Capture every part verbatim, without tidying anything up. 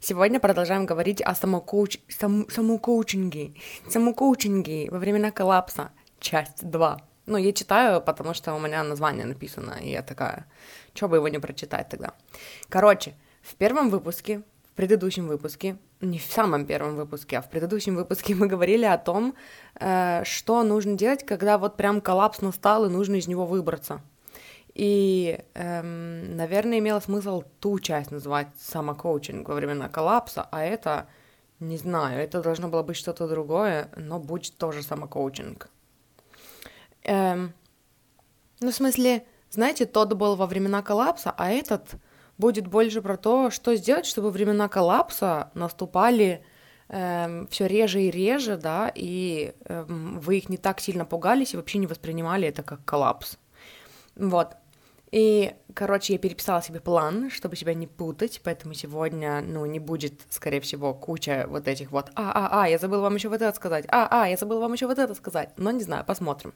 Сегодня продолжаем говорить о самокоуч... Сам... самокоучинге. Самокоучинге во времена коллапса. Часть два. Ну, я читаю, потому что у меня название написано, и я такая, чё бы его не прочитать тогда. Короче, в первом выпуске, в предыдущем выпуске, не в самом первом выпуске, а в предыдущем выпуске мы говорили о том, что нужно делать, когда вот прям коллапс настал, и нужно из него выбраться. И, эм, наверное, имело смысл ту часть называть самокоучинг во времена коллапса, а это, не знаю, это должно было быть что-то другое, но будь тоже самокоучинг. Эм, ну, в смысле, знаете, тот был во времена коллапса, а этот будет больше про то, что сделать, чтобы времена коллапса наступали эм, все реже и реже, да, и эм, вы их не так сильно пугались и вообще не воспринимали это как коллапс. Вот. И, короче, я переписала себе план, чтобы себя не путать, поэтому сегодня, ну, не будет, скорее всего, куча вот этих вот «А-а-а, я забыла вам еще вот это сказать», «А-а, я забыла вам еще вот это сказать», но не знаю, посмотрим.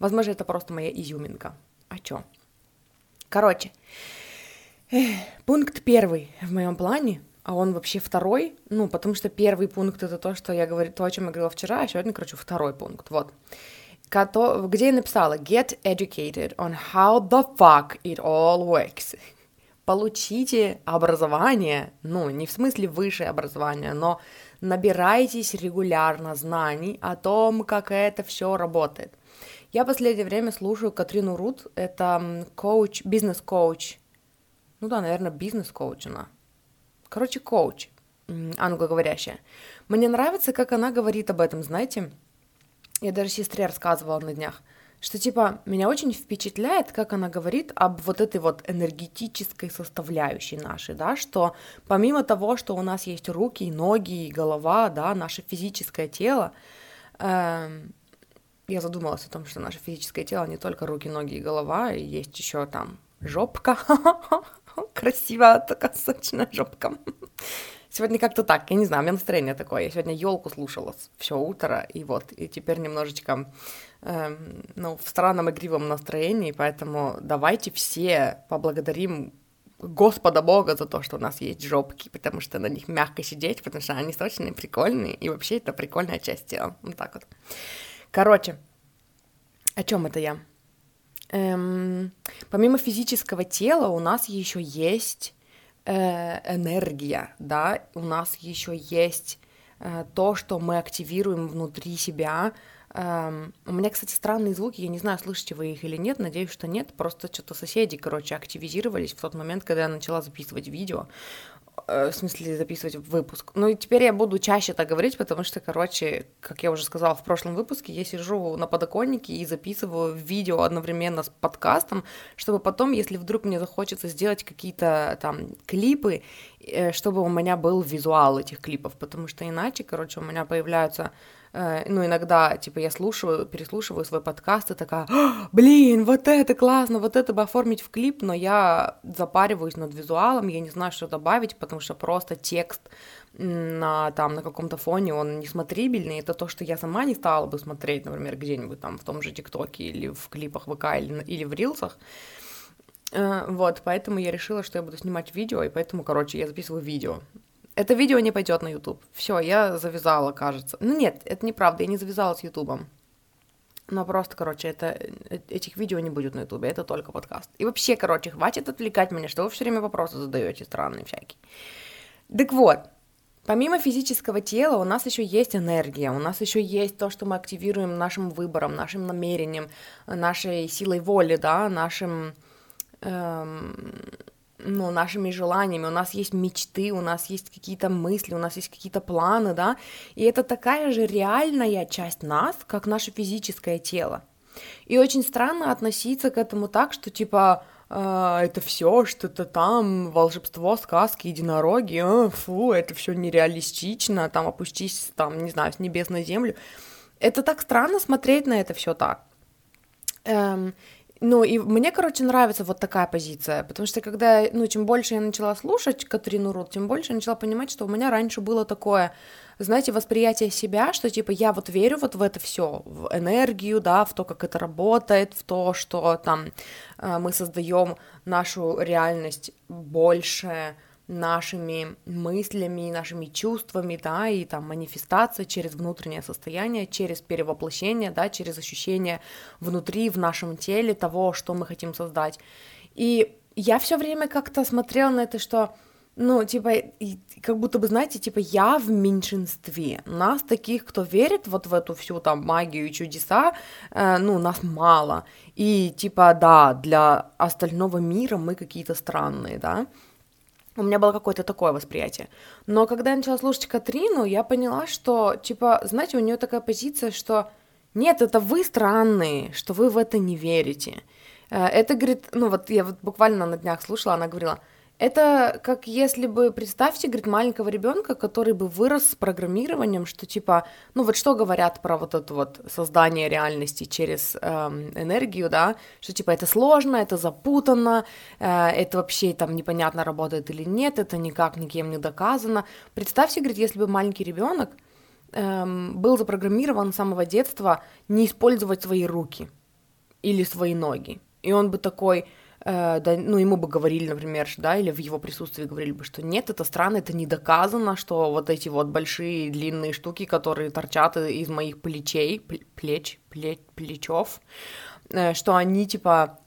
Возможно, это просто моя изюминка. А чё? Короче, эх, пункт первый в моем плане, а он вообще второй, ну, потому что первый пункт — это то, что я говорю, то, о чем я говорила вчера, а сегодня, короче, второй пункт, вот. Где я написала «Get educated on how the fuck it all works». Получите образование, ну, не в смысле высшее образование, но набирайтесь регулярно знаний о том, как это все работает. Я в последнее время слушаю Катрину Рут, это коуч, бизнес-коуч, ну да, наверное, бизнес-коуч она, короче, коуч англоговорящая. Мне нравится, как она говорит об этом, знаете. Я даже сестре рассказывала на днях, что, типа, меня очень впечатляет, как она говорит об вот этой вот энергетической составляющей нашей, да, что помимо того, что у нас есть руки, ноги, голова, да, наше физическое тело, э, я задумалась о том, что наше физическое тело не только руки, ноги и голова, есть еще там жопка, красивая такая сочная жопка. Сегодня как-то так, я не знаю, у меня настроение такое. Я сегодня елку слушала все утро, и вот, и теперь немножечко, э, ну, в странном игривом настроении, поэтому давайте все поблагодарим Господа Бога за то, что у нас есть жопки, потому что на них мягко сидеть, потому что они сочные, прикольные, и вообще это прикольная часть тела, вот так вот. Короче, о чем это я? Эм, помимо физического тела у нас еще есть энергия, да, у нас еще есть э, то, что мы активируем внутри себя. Эм, у меня, кстати, странные звуки, я не знаю, слышите вы их или нет, надеюсь, что нет, просто что-то соседи, короче, активизировались в тот момент, когда я начала записывать видео, э, в смысле записывать выпуск. Ну и теперь я буду чаще так говорить, потому что, короче, как я уже сказала в прошлом выпуске, я сижу на подоконнике и записываю видео одновременно с подкастом, чтобы потом, если вдруг мне захочется сделать какие-то там клипы, э, чтобы у меня был визуал этих клипов, потому что иначе, короче, у меня появляются... Ну, иногда, типа, я слушаю, переслушиваю свой подкаст и такая, блин, вот это классно, вот это бы оформить в клип, но я запариваюсь над визуалом, я не знаю, что добавить, потому что просто текст на, там, на каком-то фоне, он несмотрибельный, это то, что я сама не стала бы смотреть, например, где-нибудь там в том же ТикТоке или в клипах вэ ка или, или в рилсах. Вот, поэтому я решила, что я буду снимать видео, и поэтому, короче, я записываю видео. Это видео не пойдет на YouTube. Все, я завязала, кажется. Ну нет, это неправда, я не завязала с Ютубом. Но просто, короче, это, этих видео не будет на Ютубе, это только подкаст. И вообще, короче, хватит отвлекать меня, что вы все время вопросы задаете странные всякие. Так вот, помимо физического тела у нас еще есть энергия, у нас еще есть то, что мы активируем нашим выбором, нашим намерением, нашей силой воли, да, нашим... Эм... ну, нашими желаниями, у нас есть мечты, у нас есть какие-то мысли, у нас есть какие-то планы, да, и это такая же реальная часть нас, как наше физическое тело. И очень странно относиться к этому так, что типа э, это все что-то там, волшебство, сказки, единороги, э, фу, это все нереалистично, там опустись, там, не знаю, с небес на землю. Это так странно смотреть на это все так. Эм, ну, и мне, короче, нравится вот такая позиция, потому что когда, ну, чем больше я начала слушать Катрину Рут, тем больше я начала понимать, что у меня раньше было такое, знаете, восприятие себя, что, типа, я вот верю вот в это все, в энергию, да, в то, как это работает, в то, что там э, мы создаем нашу реальность больше нашими мыслями, нашими чувствами, да, и там манифестация через внутреннее состояние, через перевоплощение, да, через ощущение внутри, в нашем теле того, что мы хотим создать. И я все время как-то смотрела на это, что, ну, типа, как будто бы, знаете, типа, я в меньшинстве, нас таких, кто верит вот в эту всю там магию и чудеса, э, ну, нас мало, и, типа, да, для остального мира мы какие-то странные, да. У меня было какое-то такое восприятие. Но когда я начала слушать Катрину, я поняла, что, типа, знаете, у нее такая позиция, что нет, это вы странные, что вы в это не верите. Это, говорит, ну вот я вот буквально на днях слушала, она говорила, это как если бы, представьте, говорит, маленького ребенка, который бы вырос с программированием, что типа, ну вот что говорят про вот это вот создание реальности через эм, энергию, да, что типа это сложно, это запутанно, э, это вообще там непонятно работает или нет, это никак никем не доказано. Представьте, говорит, если бы маленький ребенок эм, был запрограммирован с самого детства не использовать свои руки или свои ноги, и он бы такой... Да, ну, ему бы говорили, например, да, или в его присутствии говорили бы, что нет, это странно, это не доказано, что вот эти вот большие длинные штуки, которые торчат из моих плечей, плеч, плеч, плечов, что они, типа,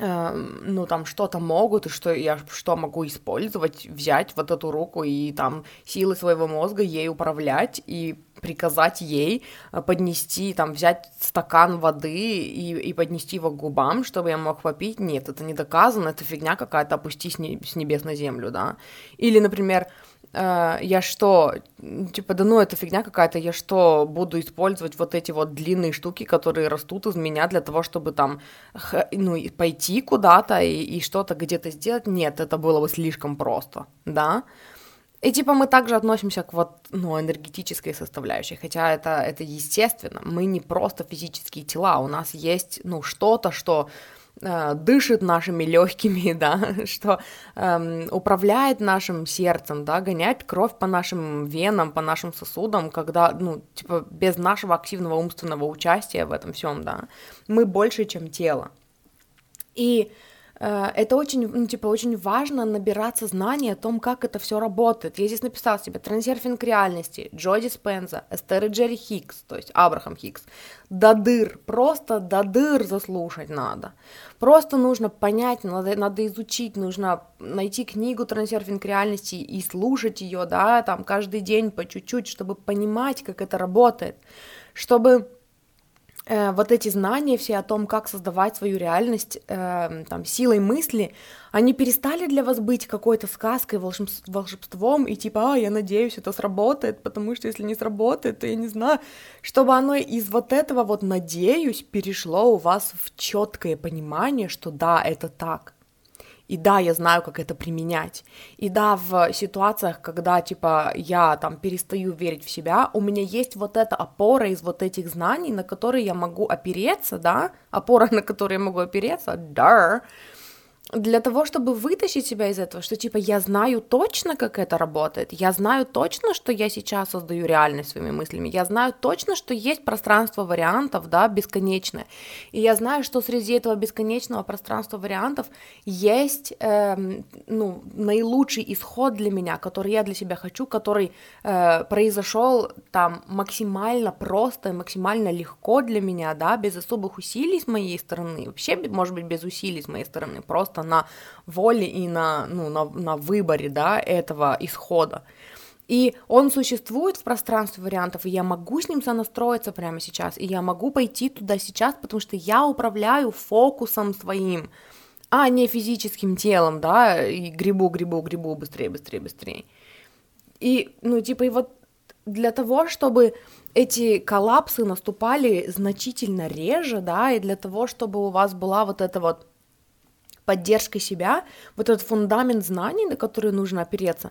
ну, там, что-то могут, и что я что могу использовать, взять вот эту руку и, там, силы своего мозга ей управлять и приказать ей поднести, там, взять стакан воды и, и поднести его к губам, чтобы я мог попить. Нет, это не доказано, это фигня какая-то, опусти с, не, с небес на землю, да. Или, например, э, я что, типа, да ну, это фигня какая-то, я что, буду использовать вот эти вот длинные штуки, которые растут из меня для того, чтобы там, х, ну, пойти куда-то и, и что-то где-то сделать? Нет, это было бы слишком просто, да. И, типа, мы также относимся к вот, ну, энергетической составляющей, хотя это, это естественно, мы не просто физические тела, у нас есть, ну, что-то, что э, дышит нашими легкими, да, что э, управляет нашим сердцем, да, гоняет кровь по нашим венам, по нашим сосудам, когда, ну, типа, без нашего активного умственного участия в этом всем, да, мы больше, чем тело. И... Это очень, ну, типа, очень важно набираться знаний о том, как это все работает. Я здесь написала себе «Трансерфинг реальности», Джо Диспенза, Эстер и Джерри Хикс, то есть Абрахам Хикс. До дыр, просто до дыр заслушать надо. Просто нужно понять, надо, надо изучить, нужно найти книгу «Трансерфинг реальности» и слушать ее, да, там, каждый день по чуть-чуть, чтобы понимать, как это работает, чтобы... вот эти знания все о том, как создавать свою реальность э, там, силой мысли, они перестали для вас быть какой-то сказкой, волшебством, и типа, а, я надеюсь, это сработает, потому что если не сработает, то я не знаю, чтобы оно из вот этого вот «надеюсь» перешло у вас в четкое понимание, что да, это так. И да, я знаю, как это применять. И да, в ситуациях, когда, типа, я там перестаю верить в себя, у меня есть вот эта опора из вот этих знаний, на которые я могу опереться, да, опора, на которую я могу опереться, да, для того, чтобы вытащить себя из этого, что, типа, я знаю точно, как это работает, я знаю точно, что я сейчас создаю реальность своими мыслями, я знаю точно, что есть пространство вариантов, да, бесконечное, и я знаю, что среди этого бесконечного пространства вариантов есть, э, ну, наилучший исход для меня, который я для себя хочу, который э, произошел там максимально просто, максимально легко для меня, да, без особых усилий с моей стороны, вообще, может быть, без усилий с моей стороны, просто на воле и на, ну, на, на выборе, да, этого исхода. И он существует в пространстве вариантов, и я могу с ним сонастроиться прямо сейчас, и я могу пойти туда сейчас, потому что я управляю фокусом своим, а не физическим телом, да, и гребу, гребу, гребу, быстрее, быстрее, быстрее. И, ну, типа, и вот для того, чтобы эти коллапсы наступали значительно реже, да, и для того, чтобы у вас была вот эта вот поддержкой себя, вот этот фундамент знаний, на который нужно опереться,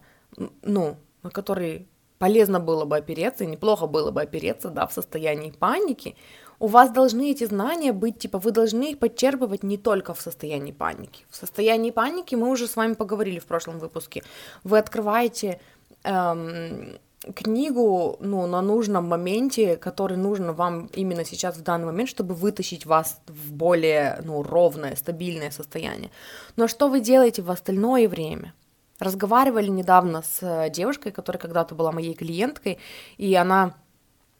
ну, на который полезно было бы опереться, и неплохо было бы опереться, да, в состоянии паники, у вас должны эти знания быть, типа, вы должны их подчерпывать не только в состоянии паники. В состоянии паники мы уже с вами поговорили в прошлом выпуске. Вы открываете эм, книгу, ну, на нужном моменте, который нужен вам именно сейчас в данный момент, чтобы вытащить вас в более, ну, ровное, стабильное состояние. Но что вы делаете в остальное время? Разговаривали недавно с девушкой, которая когда-то была моей клиенткой, и она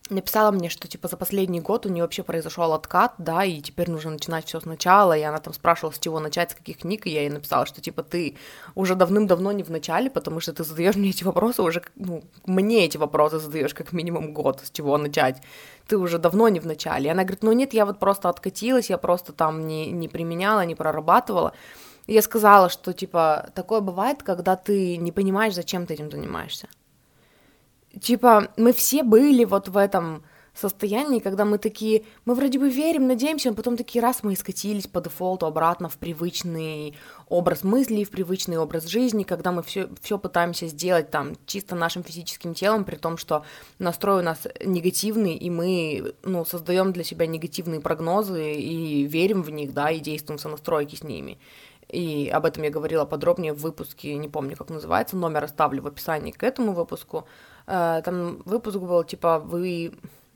написала мне, что типа за последний год у нее вообще произошел откат, да, и теперь нужно начинать все сначала, и она там спрашивала, с чего начать, с каких книг, и я ей написала, что типа ты уже давным-давно не в начале, потому что ты задаешь мне эти вопросы уже, ну, мне эти вопросы задаешь как минимум год, с чего начать, ты уже давно не в начале. И она говорит, ну нет, я вот просто откатилась, я просто там не, не применяла, не прорабатывала. И я сказала, что типа такое бывает, когда ты не понимаешь, зачем ты этим занимаешься. Типа, мы все были вот в этом состоянии, когда мы такие, мы вроде бы верим, надеемся, но потом такие раз мы и скатились по дефолту обратно в привычный образ мыслей, в привычный образ жизни, когда мы все, все пытаемся сделать там чисто нашим физическим телом, при том, что настрой у нас негативный, и мы, ну, создаем для себя негативные прогнозы и верим в них, да, и действуем в сонастройке с ними. И об этом я говорила подробнее в выпуске, не помню, как называется, номер оставлю в описании к этому выпуску. Там выпуск был, типа, вы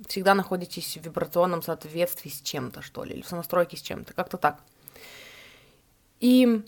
всегда находитесь в вибрационном соответствии с чем-то, что ли, или в сонастройке с чем-то, как-то так. И,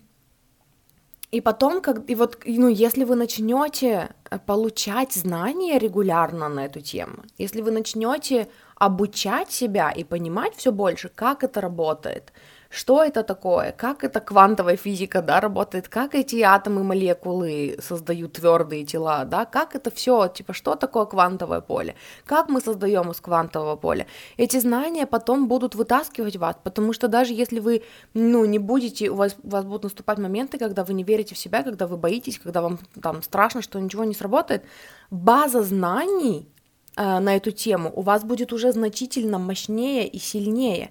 и потом, как, и вот, ну, если вы начнете получать знания регулярно на эту тему, если вы начнете обучать себя и понимать все больше, как это работает, что это такое, как эта квантовая физика, да, работает, как эти атомы, молекулы создают твердые тела, да, как это все, типа, что такое квантовое поле, как мы создаем из квантового поля. Эти знания потом будут вытаскивать вас, потому что даже если вы, ну, не будете, у вас, у вас будут наступать моменты, когда вы не верите в себя, когда вы боитесь, когда вам там страшно, что ничего не сработает, база знаний э, на эту тему у вас будет уже значительно мощнее и сильнее.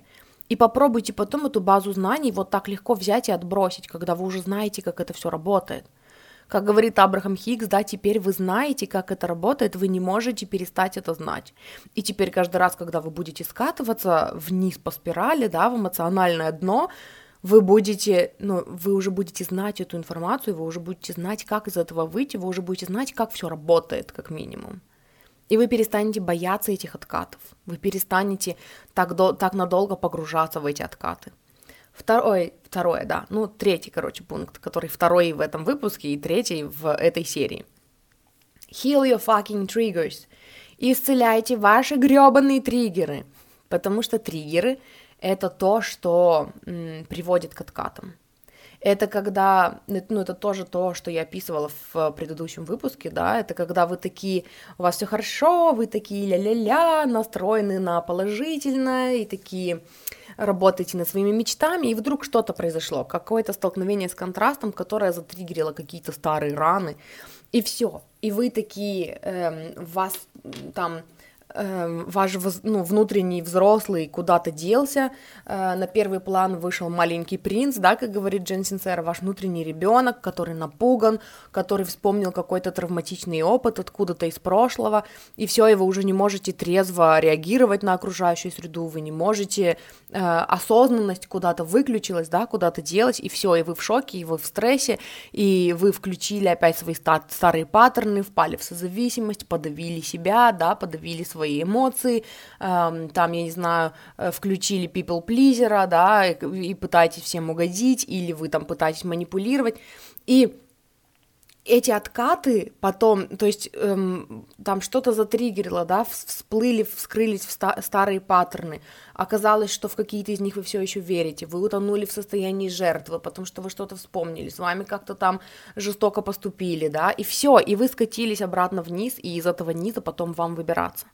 И попробуйте потом эту базу знаний вот так легко взять и отбросить, когда вы уже знаете, как это все работает. Как говорит Абрахам Хикс, да, теперь вы знаете, как это работает, вы не можете перестать это знать. И теперь каждый раз, когда вы будете скатываться вниз по спирали, да, в эмоциональное дно, вы будете, ну, вы уже будете знать эту информацию, вы уже будете знать, как из этого выйти, вы уже будете знать, как все работает, как минимум. И вы перестанете бояться этих откатов, вы перестанете так, до, так надолго погружаться в эти откаты. Второй, второе, да, ну, третий, короче, пункт, который второй в этом выпуске и третий в этой серии. Heal your fucking triggers. Исцеляйте ваши грёбаные триггеры, потому что триггеры — это то, что м, приводит к откатам. Это когда, ну, это тоже то, что я описывала в предыдущем выпуске, да, это когда вы такие, у вас все хорошо, вы такие ля-ля-ля, настроены на положительное, и такие работаете над своими мечтами, и вдруг что-то произошло, какое-то столкновение с контрастом, которое затриггерило какие-то старые раны, и все, и вы такие, эм, вас там... ваш, ну, внутренний взрослый куда-то делся, на первый план вышел маленький принц, да, как говорит Джен Синсеро, ваш внутренний ребенок, который напуган, который вспомнил какой-то травматичный опыт откуда-то из прошлого, и все, и вы уже не можете трезво реагировать на окружающую среду, вы не можете, осознанность куда-то выключилась, да, куда-то делась, и все, и вы в шоке, и вы в стрессе, и вы включили опять свои старые паттерны, впали в созависимость, подавили себя, да, подавили свои свои эмоции, там, я не знаю, включили people-pleaser, да, и пытаетесь всем угодить, или вы там пытаетесь манипулировать, и эти откаты потом, то есть эм, там что-то затриггерило, да, всплыли, вскрылись в ста- старые паттерны, оказалось, что в какие-то из них вы все еще верите, вы утонули в состоянии жертвы, потому что вы что-то вспомнили, с вами как-то там жестоко поступили, да, и все, и вы скатились обратно вниз, и из этого низа потом вам выбираться.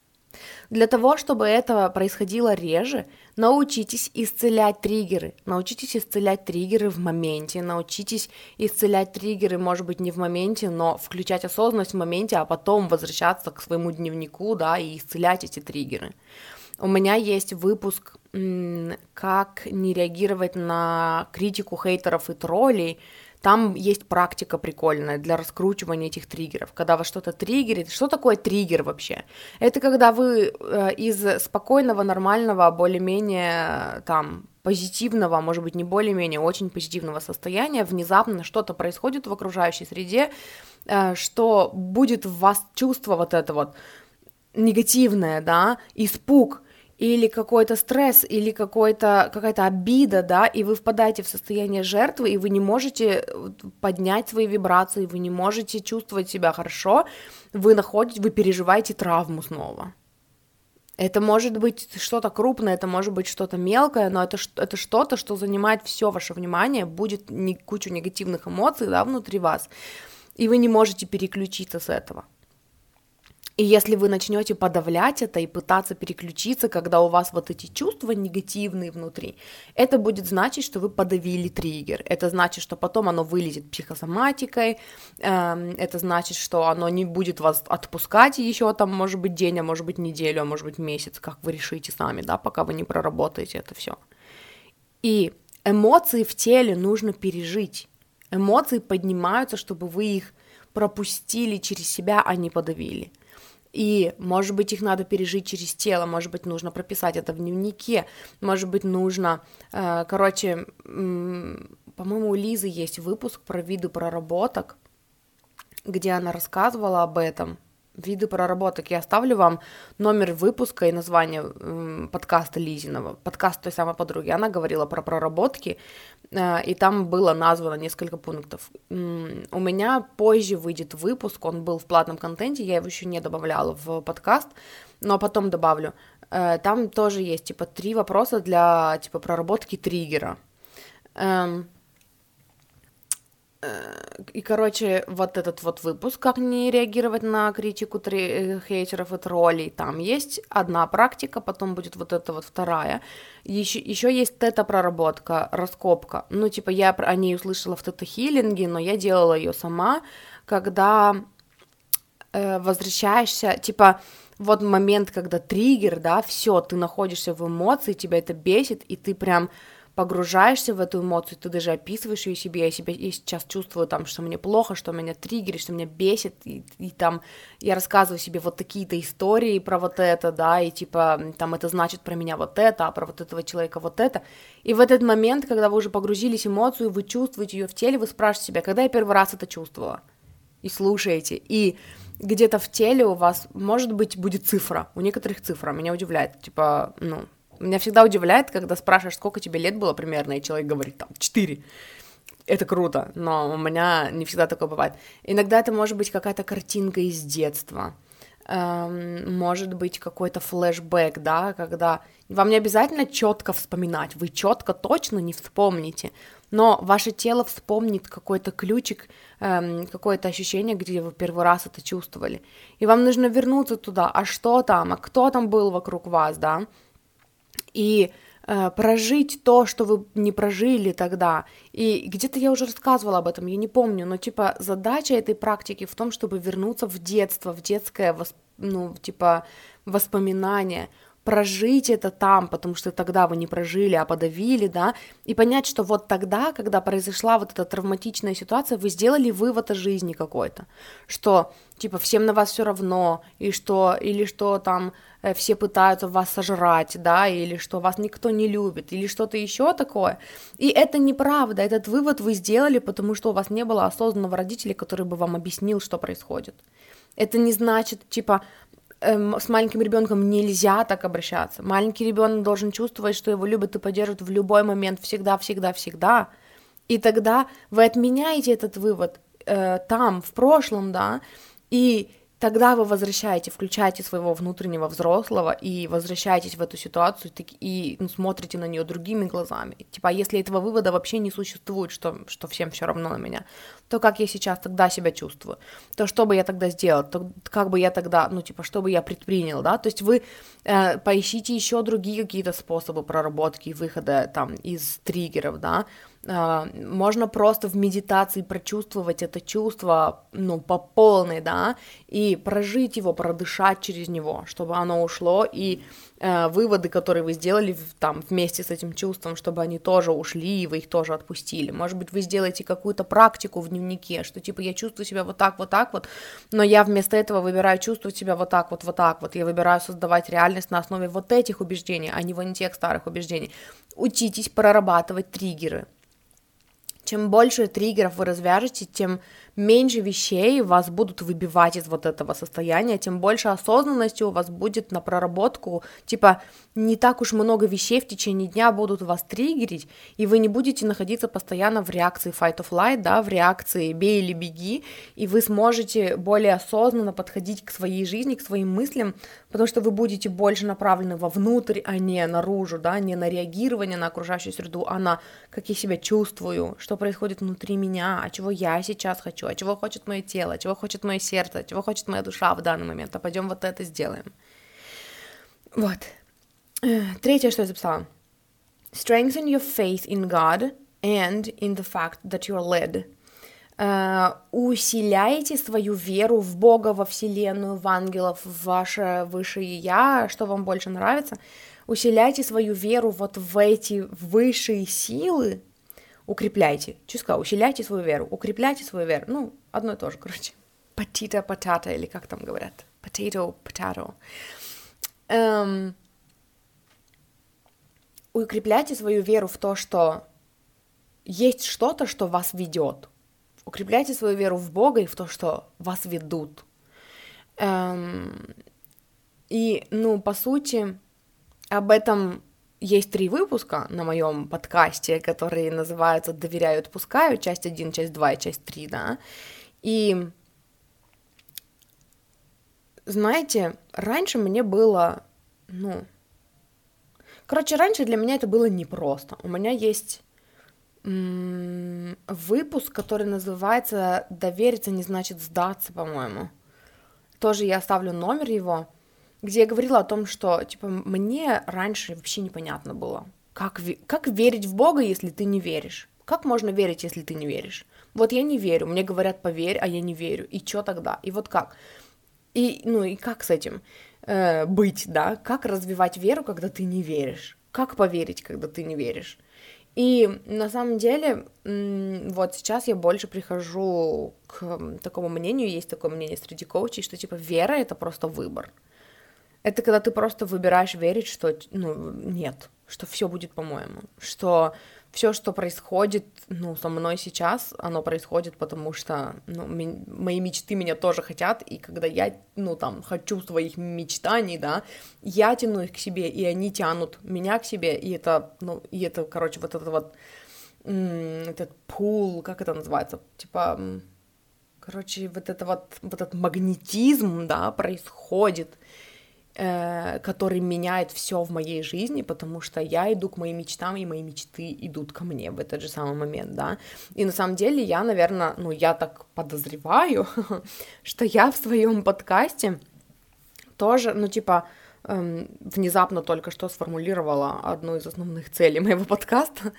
Для того, чтобы это происходило реже, научитесь исцелять триггеры, научитесь исцелять триггеры в моменте, научитесь исцелять триггеры, может быть, не в моменте, но включать осознанность в моменте, а потом возвращаться к своему дневнику, да, и исцелять эти триггеры. У меня есть выпуск «Как не реагировать на критику хейтеров и троллей», Там есть практика прикольная для раскручивания этих триггеров, когда вас что-то триггерит. Что такое триггер вообще? Это когда вы из спокойного, нормального, более-менее там позитивного, может быть, не более-менее, очень позитивного состояния внезапно что-то происходит в окружающей среде, что будет в вас чувство вот это вот негативное, да, испуг, или какой-то стресс, или какой-то, какая-то обида, да, и вы впадаете в состояние жертвы, и вы не можете поднять свои вибрации, вы не можете чувствовать себя хорошо, вы находите, вы переживаете травму снова. Это может быть что-то крупное, это может быть что-то мелкое, но это, это что-то, что занимает все ваше внимание, будет не, кучу негативных эмоций, да, внутри вас, и вы не можете переключиться с этого. И если вы начнете подавлять это и пытаться переключиться, когда у вас вот эти чувства негативные внутри, это будет значить, что вы подавили триггер. Это значит, что потом оно вылезет психосоматикой, это значит, что оно не будет вас отпускать еще там, может быть, день, а может быть, неделю, а может быть, месяц, как вы решите сами, да, пока вы не проработаете это все. И эмоции в теле нужно пережить. Эмоции поднимаются, чтобы вы их пропустили через себя, а не подавили. И, может быть, их надо пережить через тело, может быть, нужно прописать это в дневнике, может быть, нужно, короче, по-моему, у Лизы есть выпуск про виды проработок, где она рассказывала об этом, виды проработок. Я оставлю вам номер выпуска и название подкаста Лизиного, подкаст той самой подруги. Она говорила про проработки, и там было названо несколько пунктов. У меня позже выйдет выпуск, он был в платном контенте, я его еще не добавляла в подкаст, но потом добавлю. Там тоже есть, типа, три вопроса для, типа, проработки триггера. И, короче, вот этот вот выпуск, как не реагировать на критику три... хейтеров и троллей, там есть одна практика, потом будет вот эта вот вторая. Еще, еще есть тета-проработка, раскопка. Ну, типа, я о ней услышала в тета-хилинге, но я делала ее сама, когда э, возвращаешься, типа, вот момент, когда триггер, да, все, ты находишься в эмоции, тебя это бесит, и ты прям... погружаешься в эту эмоцию, ты даже описываешь ее себе, я себя я сейчас чувствую, там, что мне плохо, что меня триггерит, что меня бесит, и, и там я рассказываю себе вот такие-то истории про вот это, да, и типа там это значит про меня вот это, а про вот этого человека вот это, и в этот момент, когда вы уже погрузились в эмоцию, вы чувствуете ее в теле, вы спрашиваете себя, когда я первый раз это чувствовала, и слушаете, и где-то в теле у вас, может быть, будет цифра, у некоторых цифра, меня удивляет, типа, ну, меня всегда удивляет, когда спрашиваешь, сколько тебе лет было примерно, и человек говорит, там, четыре. Это круто, но у меня не всегда такое бывает. Иногда это может быть какая-то картинка из детства, может быть какой-то флешбэк, да, когда вам не обязательно четко вспоминать, вы четко точно не вспомните, но ваше тело вспомнит какой-то ключик, какое-то ощущение, где вы первый раз это чувствовали, и вам нужно вернуться туда, а что там, а кто там был вокруг вас, да, и э, прожить то, что вы не прожили тогда. И где-то я уже рассказывала об этом, я не помню, но, типа, задача этой практики в том, чтобы вернуться в детство, в детское, восп... ну, типа, воспоминание, прожить это там, потому что тогда вы не прожили, а подавили, да, и понять, что вот тогда, когда произошла вот эта травматичная ситуация, вы сделали вывод о жизни какой-то, что, типа, всем на вас все равно, и что, или что там все пытаются вас сожрать, да, или что вас никто не любит, или что-то еще такое, и это неправда, этот вывод вы сделали, потому что у вас не было осознанного родителя, который бы вам объяснил, что происходит. Это не значит, типа, с маленьким ребенком нельзя так обращаться. Маленький ребенок должен чувствовать, что его любят и поддерживают в любой момент, всегда, всегда, всегда. И тогда вы отменяете этот вывод э, там, в прошлом, да, и тогда вы возвращаете, включаете своего внутреннего взрослого и возвращаетесь в эту ситуацию и, и ну, смотрите на нее другими глазами. Типа, если этого вывода вообще не существует, что, что всем все равно на меня, то как я сейчас тогда себя чувствую, то что бы я тогда сделал, то как бы я тогда, ну, типа, что бы я предпринял, да, то есть вы э, поищите еще другие какие-то способы проработки и выхода там из триггеров, да, э, можно просто в медитации прочувствовать это чувство, ну, по полной, да, и прожить его, продышать через него, чтобы оно ушло, и э, выводы, которые вы сделали в, там вместе с этим чувством, чтобы они тоже ушли, и вы их тоже отпустили. Может быть, вы сделаете какую-то практику в дневнике, что типа я чувствую себя вот так, вот так вот, но я вместо этого выбираю чувствовать себя вот так вот, вот так вот. Я выбираю создавать реальность на основе вот этих убеждений, а не вон тех старых убеждений. Учитесь прорабатывать триггеры. Чем больше триггеров вы развяжете, тем меньше вещей вас будут выбивать из вот этого состояния, тем больше осознанности у вас будет на проработку, типа не так уж много вещей в течение дня будут вас триггерить, и вы не будете находиться постоянно в реакции fight or flight, да, в реакции бей или беги, и вы сможете более осознанно подходить к своей жизни, к своим мыслям, потому что вы будете больше направлены вовнутрь, а не наружу, да, не на реагирование на окружающую среду, а на как я себя чувствую, что происходит внутри меня, а чего я сейчас хочу, а чего хочет мое тело, а чего хочет мое сердце, а чего хочет моя душа в данный момент, а пойдем вот это сделаем. Вот. Третье, что я записала. Strengthen your faith in God and in the fact that you're led. Uh, усиляйте свою веру в Бога, во Вселенную, в ангелов, в ваше высшее Я, что вам больше нравится. Усиляйте свою веру вот в эти высшие силы, укрепляйте, честно, усиляйте свою веру, укрепляйте свою веру, ну, одно и то же, короче, potato, potato, или как там говорят, potato, potato, эм, укрепляйте свою веру в то, что есть что-то, что вас ведет, укрепляйте свою веру в Бога и в то, что вас ведут, эм, и, ну, по сути, об этом... Есть три выпуска на моем подкасте, которые называются «Доверяю и отпускаю», часть один, часть два и часть три, да, и, знаете, раньше мне было, ну, короче, раньше для меня это было непросто, у меня есть м- выпуск, который называется «Довериться не значит сдаться», по-моему, тоже я оставлю номер его, где я говорила о том, что, типа, мне раньше вообще непонятно было, как, как верить в Бога, если ты не веришь? Как можно верить, если ты не веришь? Вот я не верю, мне говорят, поверь, а я не верю, и чё тогда, и вот как? И, ну, и как с этим э, быть, да? Как развивать веру, когда ты не веришь? Как поверить, когда ты не веришь? И на самом деле, вот сейчас я больше прихожу к такому мнению, есть такое мнение среди коучей, что, типа, вера — это просто выбор. Это когда ты просто выбираешь верить, что, ну, нет, что все будет по-моему, что все, что происходит, ну, со мной сейчас, оно происходит, потому что, ну, ми- мои мечты меня тоже хотят, и когда я, ну, там, хочу своих мечтаний, да, я тяну их к себе, и они тянут меня к себе, и это, ну, и это, короче, вот этот вот, м- этот пул, как это называется, типа, короче, вот это вот, вот этот магнетизм, да, происходит, который меняет все в моей жизни, потому что я иду к моим мечтам, и мои мечты идут ко мне в этот же самый момент, да, и на самом деле я, наверное, ну, я так подозреваю, что я в своем подкасте тоже, ну, типа, эм, внезапно только что сформулировала одну из основных целей моего подкаста,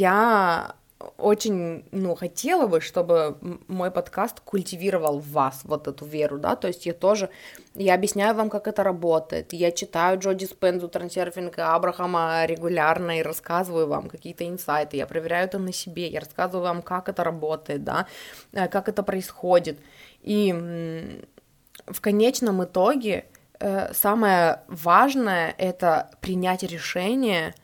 я... очень, ну, хотела бы, чтобы мой подкаст культивировал в вас вот эту веру, да, то есть я тоже, я объясняю вам, как это работает, я читаю Джо Диспензу, Трансерфинг и Абрахама регулярно и рассказываю вам какие-то инсайты, я проверяю это на себе, я рассказываю вам, как это работает, да, как это происходит, и в конечном итоге самое важное — это принять решение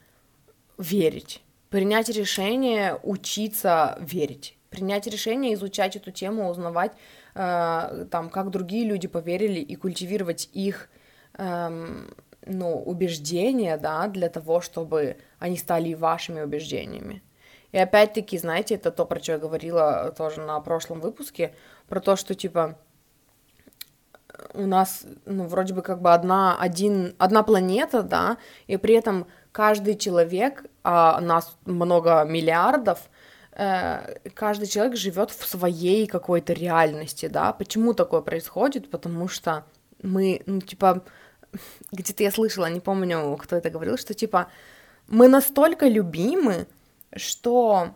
верить. Принять решение учиться верить, принять решение изучать эту тему, узнавать, э, там, как другие люди поверили, и культивировать их э, ну, убеждения, да, для того, чтобы они стали вашими убеждениями. И опять-таки, знаете, это то, про что я говорила тоже на прошлом выпуске, про то, что, типа, у нас, ну, вроде бы как бы одна, один, одна планета, да, и при этом... Каждый человек, а нас много миллиардов, каждый человек живет в своей какой-то реальности, да. Почему такое происходит? Потому что мы, ну, типа, где-то я слышала, не помню, кто это говорил, что, типа, мы настолько любимы, что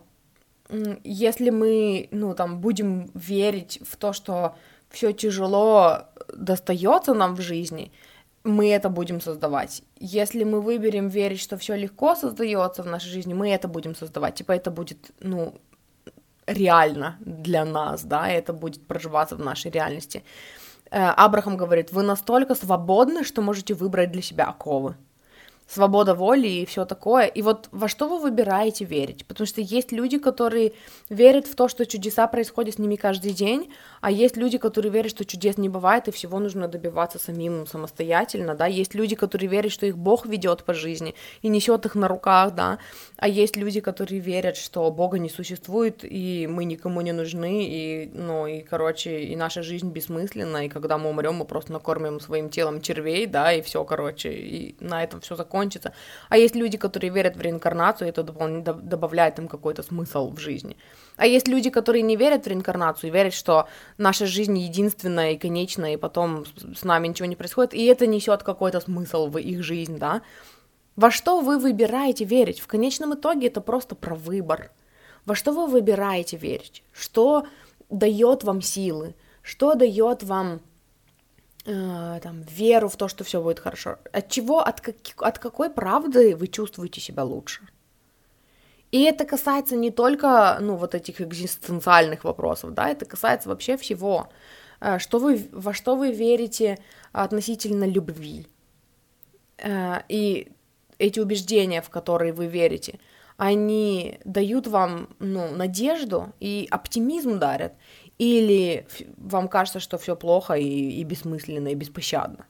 если мы, ну, там, будем верить в то, что все тяжело достается нам в жизни, мы это будем создавать. Если мы выберем верить, что все легко создается в нашей жизни, мы это будем создавать. Типа это будет, ну, реально для нас, да, это будет проживаться в нашей реальности. Абрахам говорит, вы настолько свободны, что можете выбрать для себя оковы. Свобода воли и все такое. И вот во что вы выбираете верить? Потому что есть люди, которые верят в то, что чудеса происходят с ними каждый день, а есть люди, которые верят, что чудес не бывает, и всего нужно добиваться самим самостоятельно, да. Есть люди, которые верят, что их Бог ведет по жизни и несет их на руках, да. А есть люди, которые верят, что Бога не существует, и мы никому не нужны, и, ну, и, короче, и наша жизнь бессмысленна, и когда мы умрем, мы просто накормим своим телом червей, да, и все, короче, и на этом все закончится. А есть люди, которые верят в реинкарнацию, и это допол- добавляет им какой-то смысл в жизни. А есть люди, которые не верят в реинкарнацию, верят, что наша жизнь единственная и конечная, и потом с нами ничего не происходит, и это несет какой-то смысл в их жизнь, да. Во что вы выбираете верить? В конечном итоге это просто про выбор. Во что вы выбираете верить? Что дает вам силы? Что дает вам... Там, веру в то, что все будет хорошо. От чего, от, как, от какой правды вы чувствуете себя лучше? И это касается не только, ну, вот этих экзистенциальных вопросов, да, это касается вообще всего. Что вы, во что вы верите относительно любви? И эти убеждения, в которые вы верите, они дают вам, ну, надежду и оптимизм дарят. Или вам кажется, что все плохо и, и бессмысленно, и беспощадно.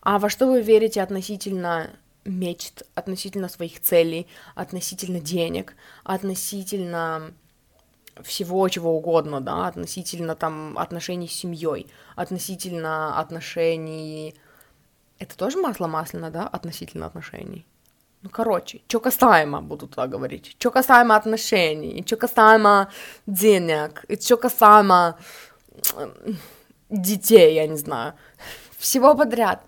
А во что вы верите относительно мечт, относительно своих целей, относительно денег, относительно всего чего угодно, да, относительно там отношений с семьей, относительно отношений. Это тоже масло масляно, да, относительно отношений. Ну, короче, чё касаемо, буду так говорить, чё касаемо отношений, чё касаемо денег, чё касаемо детей, я не знаю, всего подряд.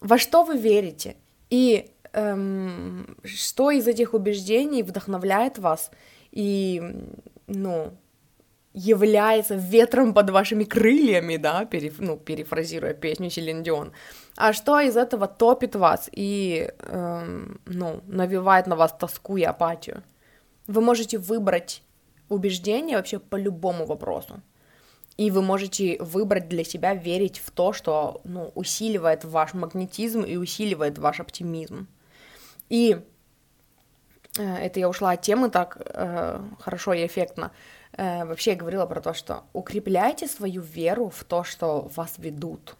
Во что вы верите? И эм, что из этих убеждений вдохновляет вас и, ну, является ветром под вашими крыльями, да, переф... ну, перефразируя песню Селин Дион. А что из этого топит вас и, эм, ну, навевает на вас тоску и апатию? Вы можете выбрать убеждение вообще по любому вопросу. И вы можете выбрать для себя верить в то, что, ну, усиливает ваш магнетизм и усиливает ваш оптимизм. И э, это я ушла от темы так э, хорошо и эффектно. Э, вообще я говорила про то, что укрепляйте свою веру в то, что вас ведут.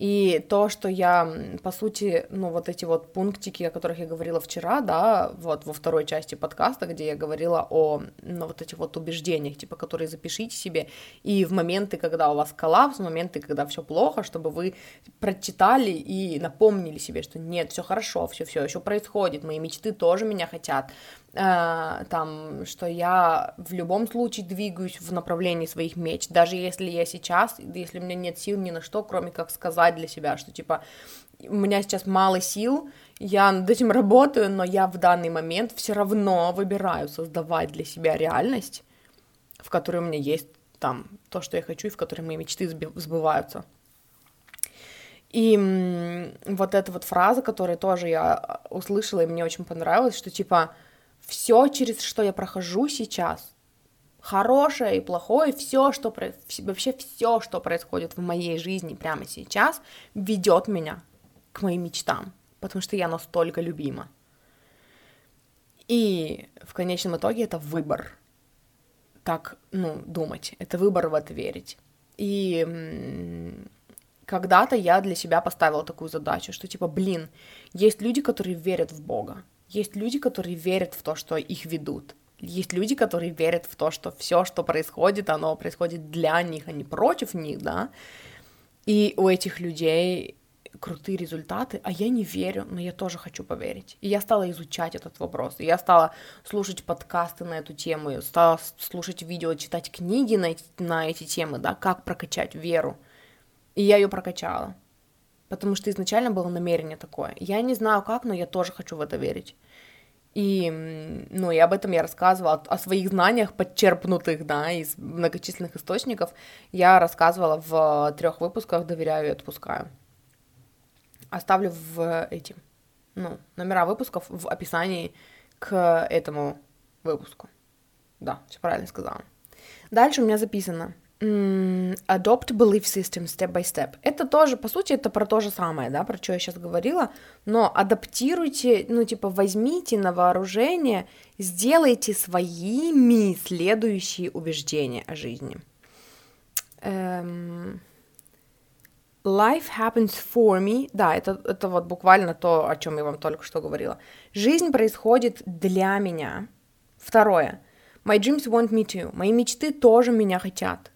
И то, что я, по сути, ну, вот эти вот пунктики, о которых я говорила вчера, да, вот во второй части подкаста, где я говорила о, ну, вот этих вот убеждениях, типа, которые запишите себе, и в моменты, когда у вас коллапс, в моменты, когда все плохо, чтобы вы прочитали и напомнили себе, что нет, все хорошо, все все еще происходит, мои мечты тоже меня хотят, э, там, что я в любом случае двигаюсь в направлении своих мечт, даже если я сейчас, если у меня нет сил ни на что, кроме как сказать для себя, что, типа, у меня сейчас мало сил, я над этим работаю, но я в данный момент все равно выбираю создавать для себя реальность, в которой у меня есть, там, то, что я хочу, и в которой мои мечты сбываются. И вот эта вот фраза, которую тоже я услышала, и мне очень понравилась, что, типа, все, через что я прохожу сейчас, хорошее и плохое, все, что вообще все, что происходит в моей жизни прямо сейчас, ведет меня к моим мечтам, потому что я настолько любима. И в конечном итоге это выбор, так, ну, думать, это выбор в это верить. И когда-то я для себя поставила такую задачу, что, типа, блин, есть люди, которые верят в Бога, есть люди, которые верят в то, что их ведут. Есть люди, которые верят в то, что все, что происходит, оно происходит для них, а не против них, да, и у этих людей крутые результаты, а я не верю, но я тоже хочу поверить. И я стала изучать этот вопрос, и я стала слушать подкасты на эту тему, стала слушать видео, читать книги на эти, на эти темы, да, как прокачать веру, и я ее прокачала, потому что изначально было намерение такое. Я не знаю как, но я тоже хочу в это верить. И, ну, и об этом я рассказывала, о своих знаниях, подчерпнутых, да, из многочисленных источников, я рассказывала в трех выпусках «Доверяю и отпускаю». оставлю в эти, ну, номера выпусков в описании к этому выпуску. Да, все правильно сказала. Дальше у меня записано Adopt Belief System Step by Step. Это тоже, по сути, это про то же самое, да, про что я сейчас говорила, но адаптируйте, ну, типа, возьмите на вооружение, сделайте своими следующие убеждения о жизни. Эм... Life happens for me. Да, это, это вот буквально то, о чем я вам только что говорила. Жизнь происходит для меня. Второе. My dreams want me too. Мои мечты тоже меня хотят.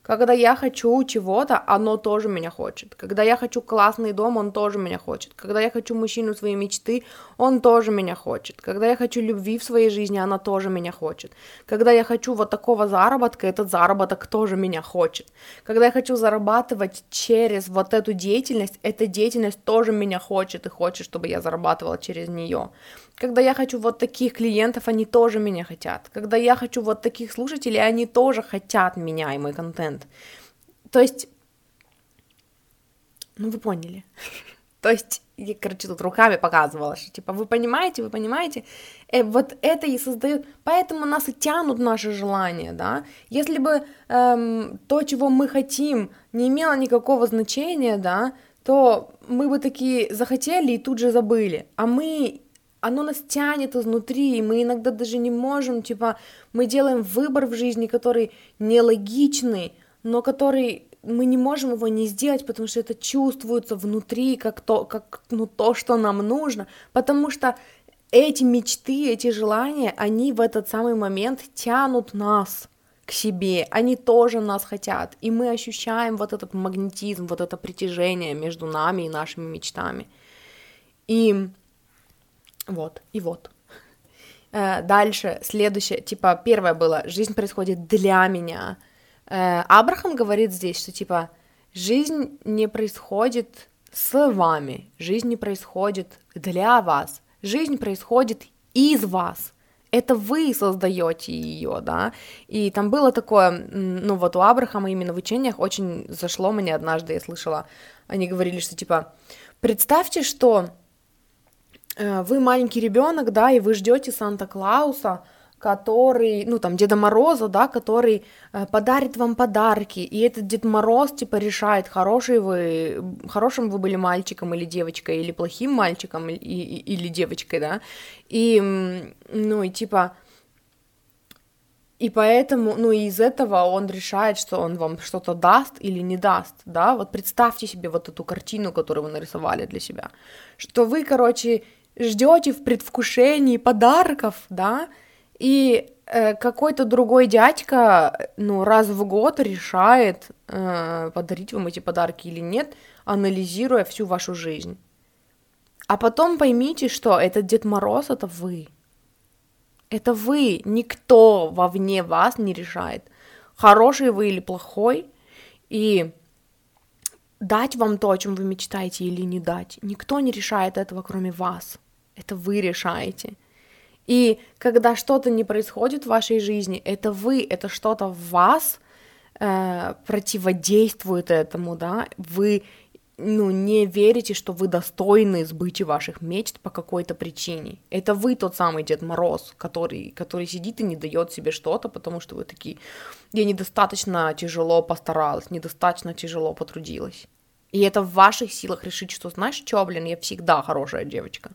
Когда я хочу чего-то, оно тоже меня хочет. Когда я хочу классный дом, он тоже меня хочет. Когда я хочу мужчину своей мечты, он тоже меня хочет. Когда я хочу любви в своей жизни, она тоже меня хочет. Когда я хочу вот такого заработка, этот заработок тоже меня хочет. Когда я хочу зарабатывать через вот эту деятельность, эта деятельность тоже меня хочет и хочет, чтобы я зарабатывала через нее. Когда я хочу вот таких клиентов, они тоже меня хотят. Когда я хочу вот таких слушателей, они тоже хотят меня и мой контент. То есть, ну вы поняли. То есть, я, короче, тут руками показывала, что типа вы понимаете, вы понимаете, э, вот это и создают, поэтому нас и тянут наши желания, да. Если бы эм, то, чего мы хотим, не имело никакого значения, да, то мы бы такие захотели и тут же забыли, а мы... Оно нас тянет изнутри, и мы иногда даже не можем, типа, мы делаем выбор в жизни, который нелогичный, но который мы не можем его не сделать, потому что это чувствуется внутри, как то, как, ну, то, что нам нужно, потому что эти мечты, эти желания, они в этот самый момент тянут нас к себе, они тоже нас хотят, и мы ощущаем вот этот магнетизм, вот это притяжение между нами и нашими мечтами, и... Вот, и вот. Дальше, следующее, типа, первое было, жизнь происходит для меня. Абрахам говорит здесь, что, типа, жизнь не происходит с вами, жизнь не происходит для вас, жизнь происходит из вас. Это вы создаете ее, да, и там было такое, ну, вот у Абрахама именно в учениях очень зашло мне однажды, я слышала, они говорили, что, типа, представьте, что... Вы маленький ребенок, да, и вы ждете Санта-Клауса, который, ну, там, Деда Мороза, да, который подарит вам подарки, и этот Дед Мороз, типа, решает, хороший вы, хорошим вы были мальчиком или девочкой, или плохим мальчиком и, и, или девочкой, да, и, ну, и, типа, и поэтому, ну, и из этого он решает, что он вам что-то даст или не даст, да, вот представьте себе вот эту картину, которую вы нарисовали для себя, что вы, короче, ждете в предвкушении подарков, да, и э, какой-то другой дядька, ну, раз в год решает, э, подарить вам эти подарки или нет, анализируя всю вашу жизнь. А потом поймите, что этот Дед Мороз — это вы. Это вы, никто вовне вас не решает, хороший вы или плохой, и... Дать вам то, о чем вы мечтаете, или не дать. Никто не решает этого, кроме вас. Это вы решаете. И когда что-то не происходит в вашей жизни, это вы, это что-то в вас э, противодействует этому, да. Вы, ну, не верите, что вы достойны сбытия ваших мечт по какой-то причине. Это вы тот самый Дед Мороз, который, который сидит и не дает себе что-то, потому что вы такие: я недостаточно тяжело постаралась, недостаточно тяжело потрудилась. И это в ваших силах решить, что, знаешь, что, блин, я всегда хорошая девочка.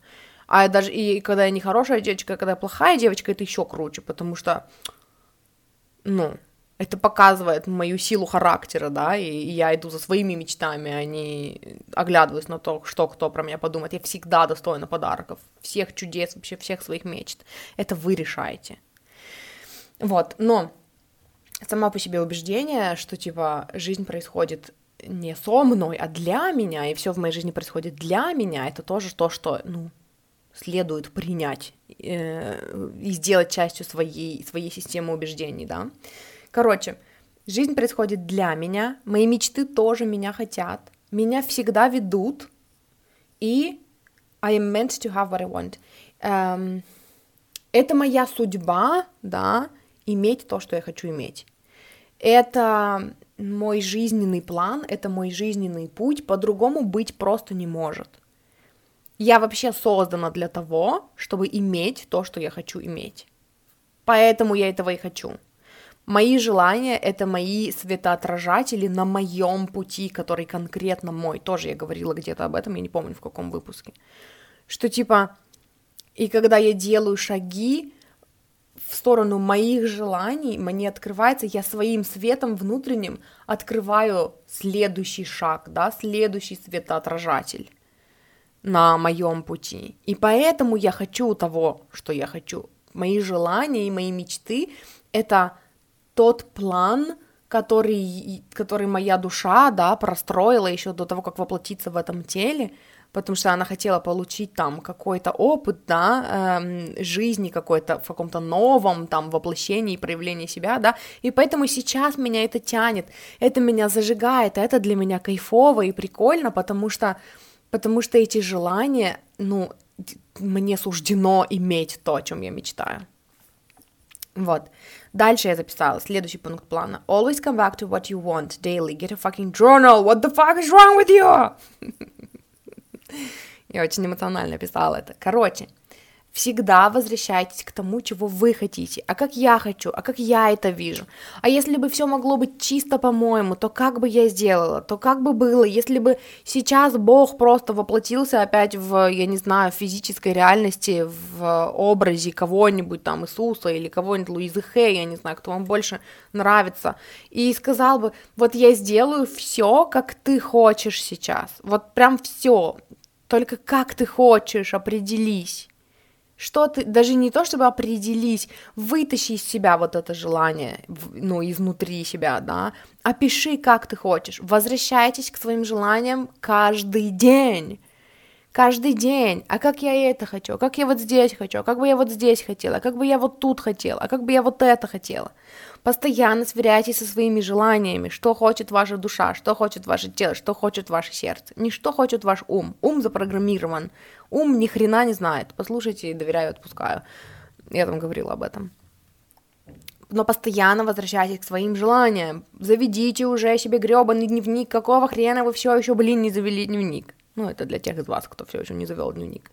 А я даже, и когда я не хорошая девочка, а когда я плохая девочка, это еще круче, потому что, ну, это показывает мою силу характера, да, и я иду за своими мечтами, а не оглядываюсь на то, что кто про меня подумает. Я всегда достойна подарков, всех чудес, вообще всех своих мечт. Это вы решаете. Вот, но сама по себе убеждение, что, типа, жизнь происходит не со мной, а для меня, и все в моей жизни происходит для меня, это тоже то, что, ну, следует принять э, и сделать частью своей, своей системы убеждений, да. Короче, жизнь происходит для меня, мои мечты тоже меня хотят, меня всегда ведут, и I am meant to have what I want. Эм, это моя судьба, да, иметь то, что я хочу иметь. Это мой жизненный план, это мой жизненный путь, по-другому быть просто не может. Я вообще создана для того, чтобы иметь то, что я хочу иметь. Поэтому я этого и хочу. Мои желания — это мои светоотражатели на моем пути, который конкретно мой. Тоже я говорила где-то об этом, я не помню, в каком выпуске. Что типа, и когда я делаю шаги в сторону моих желаний, мне открывается, я своим светом внутренним открываю следующий шаг, да, следующий светоотражатель на моем пути. И поэтому я хочу того, что я хочу. Мои желания и мои мечты — это тот план, который, который моя душа, да, простроила еще до того, как воплотиться в этом теле, потому что она хотела получить там какой-то опыт, да, эм, жизни какой-то, в каком-то новом там воплощении, проявлении себя, да, и поэтому сейчас меня это тянет, это меня зажигает, это для меня кайфово и прикольно, потому что, потому что эти желания, ну, мне суждено иметь то, о чем я мечтаю. Вот. Дальше я записала следующий пункт плана. Always come back to what you want daily. Get a fucking journal. What the fuck is wrong with you? Я очень эмоционально писала это. Короче, всегда возвращайтесь к тому, чего вы хотите. А как я хочу, а как я это вижу. А если бы все могло быть чисто по-моему, то как бы я сделала, то как бы было, если бы сейчас Бог просто воплотился опять в, я не знаю, физической реальности, в образе кого-нибудь там Иисуса или кого-нибудь Луизы Хэй, я не знаю, кто вам больше нравится, и сказал бы, вот я сделаю все, как ты хочешь сейчас, вот прям все, только как ты хочешь, определись. Что ты, даже не то, чтобы определись, вытащи из себя вот это желание, ну, изнутри себя, да, опиши, как ты хочешь, возвращайтесь к своим желаниям каждый день, каждый день, а как я это хочу, как я вот здесь хочу, а как бы я вот здесь хотела, а как бы я вот тут хотела, а как бы я вот это хотела, постоянно сверяйтесь со своими желаниями, что хочет ваша душа, что хочет ваше тело, что хочет ваше сердце, не что хочет ваш ум, ум запрограммирован, ум ни хрена не знает, послушайте, доверяю, отпускаю, я там говорила об этом. Но постоянно возвращайтесь к своим желаниям, заведите уже себе грёбаный дневник, какого хрена вы все еще, блин, не завели дневник, ну это для тех из вас, кто все еще не завел дневник.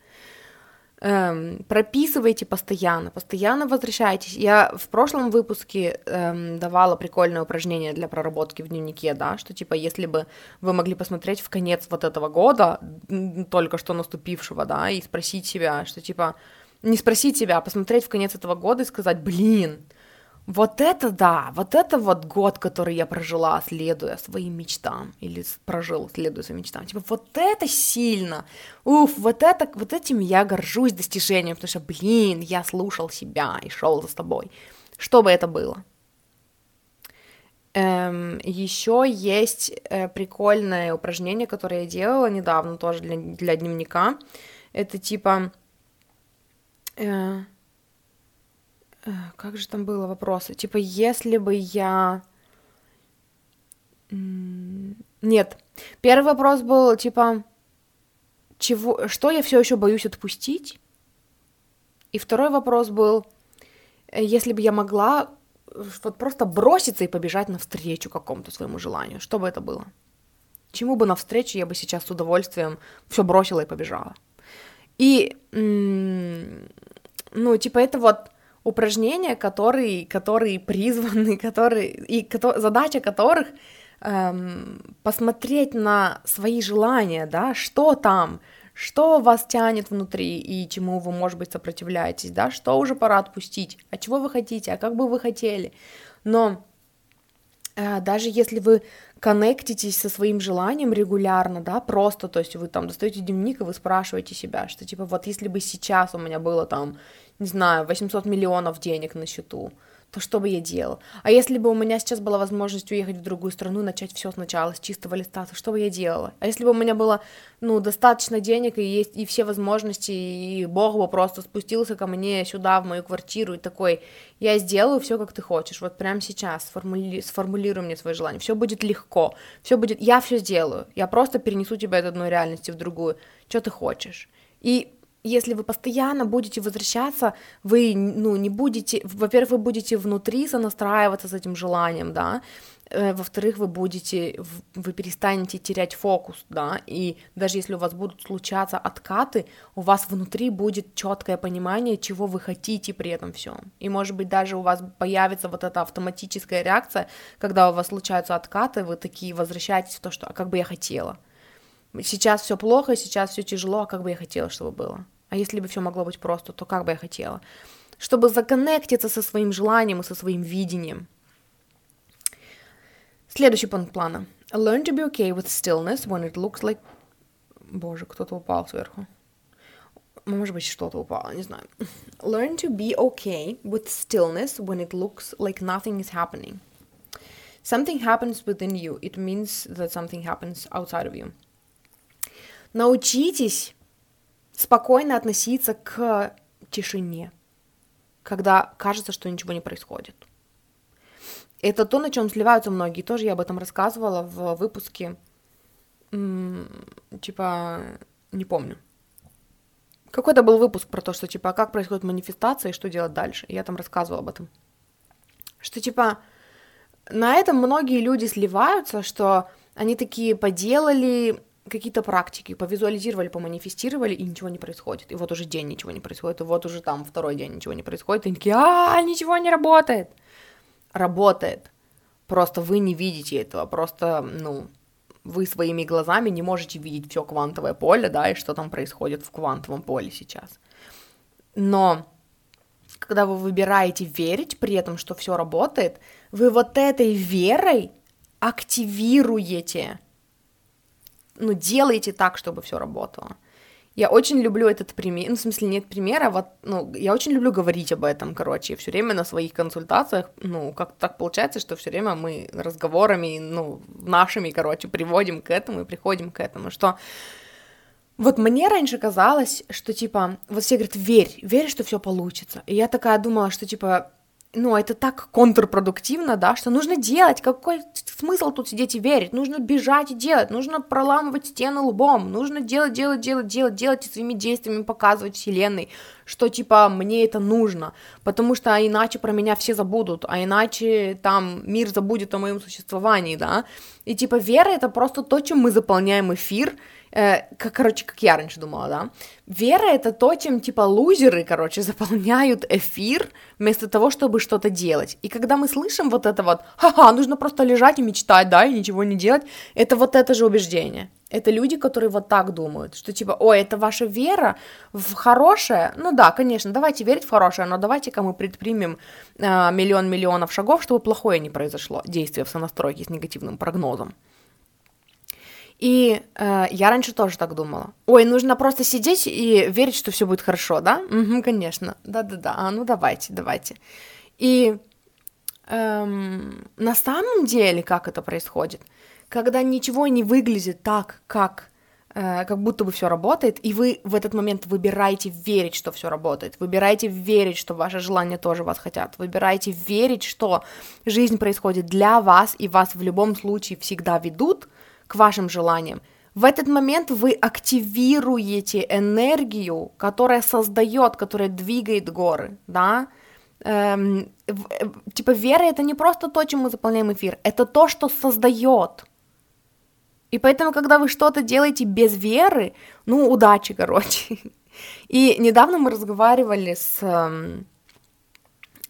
Эм, прописывайте постоянно, постоянно возвращайтесь. Я в прошлом выпуске эм, давала прикольное упражнение для проработки в дневнике, да, что типа если бы вы могли посмотреть в конец вот этого года, только что наступившего, да, и спросить себя, что типа, не спросить себя, а посмотреть в конец этого года и сказать, блин, вот это да, вот это вот год, который я прожила, следуя своим мечтам, или прожил, следуя своим мечтам, типа, вот это сильно, уф, вот, это, вот этим я горжусь достижением, потому что, блин, я слушал себя и шел за собой, что бы это было. Эм, еще есть э, прикольное упражнение, которое я делала недавно тоже для, для дневника, это типа... Э, Как же там было вопросы? Типа, если бы я... Нет. Первый вопрос был, типа, чего... что я все еще боюсь отпустить? И второй вопрос был, если бы я могла вот просто броситься и побежать навстречу какому-то своему желанию, что бы это было? Чему бы навстречу я бы сейчас с удовольствием все бросила и побежала? И, ну, типа, это вот... упражнения, которые, которые призваны, которые, и кото, задача которых эм, посмотреть на свои желания, да, что там, что вас тянет внутри и чему вы, может быть, сопротивляетесь, да, что уже пора отпустить, а чего вы хотите, а как бы вы хотели, но э, даже если вы коннектитесь со своим желанием регулярно, да, просто, то есть вы там достаете дневник и вы спрашиваете себя, что типа вот если бы сейчас у меня было там, не знаю, восемьсот миллионов денег на счету, то что бы я делал? А если бы у меня сейчас была возможность уехать в другую страну и начать все сначала, с чистого листа, то что бы я делала? А если бы у меня было, ну, достаточно денег и есть и все возможности, и Бог бы просто спустился ко мне сюда, в мою квартиру, и такой, я сделаю все, как ты хочешь, вот прямо сейчас сформули... сформулируй мне свои желания, все будет легко, все будет, я все сделаю, я просто перенесу тебя из одной реальности в другую, что ты хочешь, и... Если вы постоянно будете возвращаться, вы, ну, не будете, во-первых, вы будете внутри сонастраиваться с этим желанием, да, Во-вторых, вы будете, вы перестанете терять фокус, да, и даже если у вас будут случаться откаты, у вас внутри будет четкое понимание, чего вы хотите при этом всем. И, может быть, даже у вас появится вот эта автоматическая реакция, когда у вас случаются откаты, вы такие возвращаетесь в то, что, а как бы я хотела. Сейчас все плохо, сейчас все тяжело, а как бы я хотела, чтобы было. А если бы все могло быть просто, то как бы я хотела. Чтобы законнектиться со своим желанием и со своим видением. Следующий пункт плана. Learn to be okay with stillness when it looks like... Боже, кто-то упал сверху. Может быть, что-то упало, не знаю. Learn to be okay with stillness when it looks like nothing is happening. Something happens within you. It means that something happens outside of you. Научитесь спокойно относиться к тишине, когда кажется, что ничего не происходит. Это то, на чем сливаются многие, тоже я об этом рассказывала в выпуске, типа, не помню. Какой-то был выпуск про то, что, типа, как происходит манифестация и что делать дальше, я там рассказывала об этом. Что, типа, на этом многие люди сливаются, что они такие поделали какие-то практики, повизуализировали, поманифестировали, и ничего не происходит, и вот уже день ничего не происходит, и вот уже там второй день ничего не происходит, и они такие, ааа, ничего не работает. Работает, просто вы не видите этого, просто, ну, вы своими глазами не можете видеть все квантовое поле, да, и что там происходит в квантовом поле сейчас, но когда вы выбираете верить при этом, что все работает, вы вот этой верой активируете, ну, делаете так, чтобы все работало. Я очень люблю этот пример, ну, в смысле, нет примера, вот, ну, я очень люблю говорить об этом, короче, все время на своих консультациях, ну, как-то так получается, что все время мы разговорами, ну, нашими, короче, приводим к этому и приходим к этому, что вот мне раньше казалось, что, типа, вот все говорят, верь, верь, что все получится, и я такая думала, что, типа, ну, это так контрпродуктивно, да, что нужно делать, какой смысл тут сидеть и верить, нужно бежать и делать, нужно проламывать стены лбом, нужно делать, делать, делать, делать, делать и своими действиями показывать вселенной, что, типа, мне это нужно, потому что иначе про меня все забудут, а иначе там мир забудет о моем существовании, да, и, типа, вера — это просто то, чем мы заполняем эфир, э, как, короче, как я раньше думала, да, вера — это то, чем, типа, лузеры, короче, заполняют эфир вместо того, чтобы что-то делать, и когда мы слышим вот это вот, ха-ха, нужно просто лежать и мечтать, да, и ничего не делать, это вот это же убеждение. Это люди, которые вот так думают, что типа, ой, это ваша вера в хорошее, ну да, конечно, давайте верить в хорошее, но давайте-ка мы предпримем э, миллион-миллионов шагов, чтобы плохое не произошло, действие в сонастройке с негативным прогнозом. И э, я раньше тоже так думала, ой, нужно просто сидеть и верить, что все будет хорошо, да? Угу, конечно, да-да-да, а ну давайте, давайте. И эм, на самом деле, как это происходит? Когда ничего не выглядит так, как, э, как будто бы все работает, и вы в этот момент выбираете верить, что все работает, выбираете верить, что ваши желания тоже вас хотят, выбираете верить, что жизнь происходит для вас, и вас в любом случае всегда ведут к вашим желаниям, в этот момент вы активируете энергию, которая создает, которая двигает горы, да, эм, э, э, типа вера — это не просто то, чем мы заполняем эфир, это то, что создает. И поэтому, когда вы что-то делаете без веры, ну, удачи, короче. И недавно мы разговаривали с, э,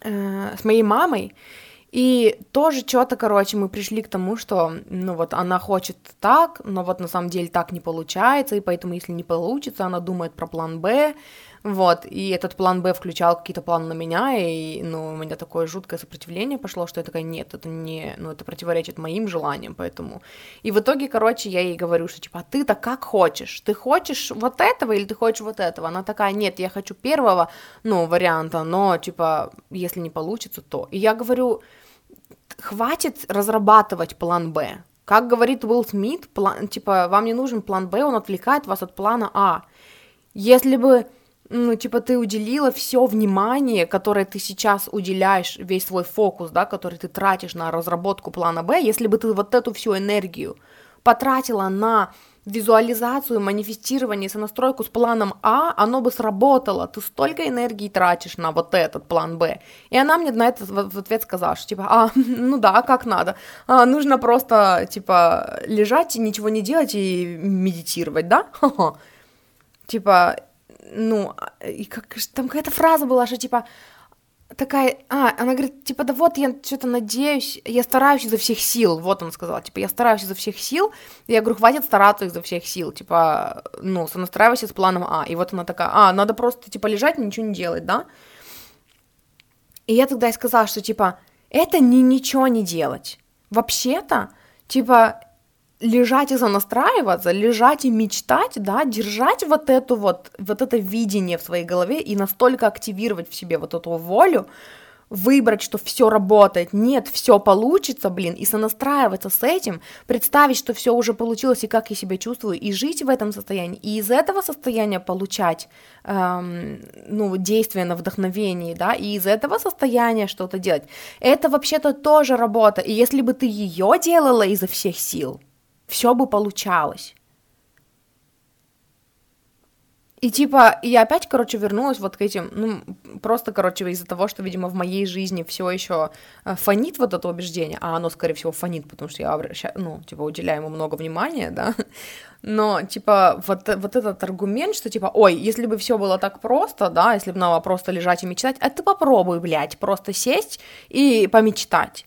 с моей мамой, и тоже что-то, короче, мы пришли к тому, что, ну, вот она хочет так, но вот на самом деле так не получается, и поэтому, если не получится, она думает про план «Б», вот, и этот план «Б» включал какие-то планы на меня, и, ну, у меня такое жуткое сопротивление пошло, что я такая, нет, это не, ну, это противоречит моим желаниям, поэтому, и в итоге, короче, я ей говорю, что, типа, а ты-то как хочешь, ты хочешь вот этого или ты хочешь вот этого, она такая, нет, я хочу первого, ну, варианта, но, типа, если не получится, то, и я говорю, хватит разрабатывать план «Б», как говорит Уилл Смит, план, типа, вам не нужен план «Б», он отвлекает вас от плана «А», если бы, ну, типа, ты уделила все внимание, которое ты сейчас уделяешь, весь свой фокус, да, который ты тратишь на разработку плана «Б», если бы ты вот эту всю энергию потратила на визуализацию, манифестирование, сонастройку с планом А, оно бы сработало, ты столько энергии тратишь на вот этот план Б. И она мне на это в ответ сказала, что типа, а, ну да, как надо, а, нужно просто, типа, лежать и ничего не делать и медитировать, да, ха-ха, типа, ну, и как, там какая-то фраза была, что типа, такая, а, она говорит, типа, да вот я что-то надеюсь, я стараюсь изо всех сил, вот она сказала, типа, я стараюсь изо всех сил, я говорю, хватит стараться изо всех сил, типа, ну, сонастраивайся с планом А, и вот она такая, а, надо просто, типа, лежать и ничего не делать, да, и я тогда и сказала, что, типа, это не ничего не делать, вообще-то, типа, лежать и сонастраиваться, лежать и мечтать, да, держать вот эту вот, вот это видение в своей голове и настолько активировать в себе вот эту волю, выбрать, что все работает, нет, все получится, блин, и сонастраиваться с этим, представить, что все уже получилось и как я себя чувствую, и жить в этом состоянии, и из этого состояния получать, эм, ну, действия на вдохновении, да, и из этого состояния что-то делать, это вообще-то тоже работа, и если бы ты ее делала изо всех сил, все бы получалось. И типа, я опять, короче, вернулась вот к этим, ну, просто, короче, из-за того, что, видимо, в моей жизни все еще фонит вот это убеждение, а оно, скорее всего, фонит, потому что я, обращаю, ну, типа, уделяю ему много внимания, да, но, типа, вот, вот этот аргумент, что, типа, ой, если бы все было так просто, да, если бы надо просто лежать и мечтать, а ты попробуй, блядь, просто сесть и помечтать.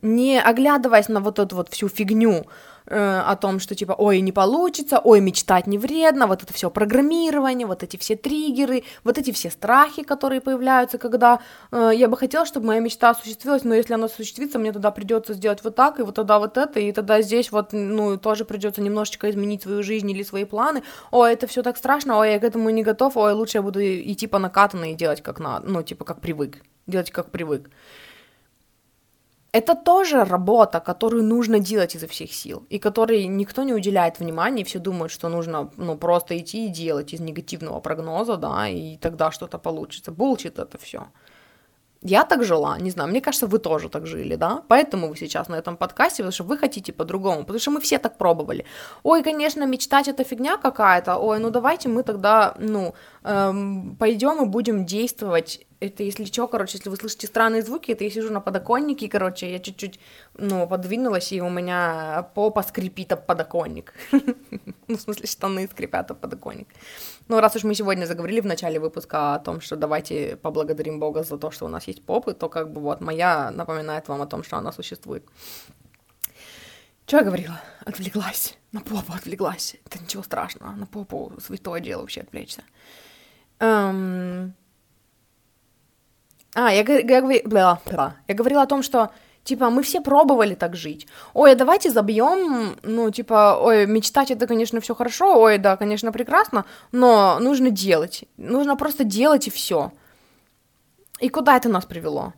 Не оглядываясь на вот эту вот всю фигню э, о том, что типа, ой, не получится, ой, мечтать не вредно, вот это все программирование, вот эти все триггеры, вот эти все страхи, которые появляются, когда э, я бы хотела, чтобы моя мечта осуществилась, но если она осуществится, мне тогда придется сделать вот так, и вот тогда вот это, и тогда здесь вот, ну, тоже придется немножечко изменить свою жизнь или свои планы, ой, это все так страшно, ой, я к этому не готов, ой, лучше я буду идти по накатанной и делать как надо, ну, типа, как привык, делать как привык. Это тоже работа, которую нужно делать изо всех сил, и которой никто не уделяет внимания, и все думают, что нужно, ну, просто идти и делать из негативного прогноза, да, и тогда что-то получится. Булчит это все. Я так жила, не знаю, мне кажется, вы тоже так жили, да, поэтому вы сейчас на этом подкасте, потому что вы хотите по-другому, потому что мы все так пробовали. Ой, конечно, мечтать это фигня какая-то, ой, ну давайте мы тогда, ну, эм, пойдем и будем действовать. Это если что, короче, если вы слышите странные звуки, это я сижу на подоконнике, короче, я чуть-чуть, ну, подвинулась, и у меня попа скрипит об подоконник. Ну, в смысле, штаны скрипят об подоконник. Ну, раз уж мы сегодня заговорили в начале выпуска о том, что давайте поблагодарим Бога за то, что у нас есть попы, то как бы вот моя напоминает вам о том, что она существует. Чё я говорила? Отвлеклась. На попу отвлеклась. Это ничего страшного. На попу святое дело вообще отвлечься. Эм... А, я, я, я, я говорила о том, что, типа, мы все пробовали так жить. Ой, а давайте забьем, ну, типа, ой, мечтать это, конечно, все хорошо, ой, да, конечно, прекрасно, но нужно делать, нужно просто делать и все. И куда это нас привело?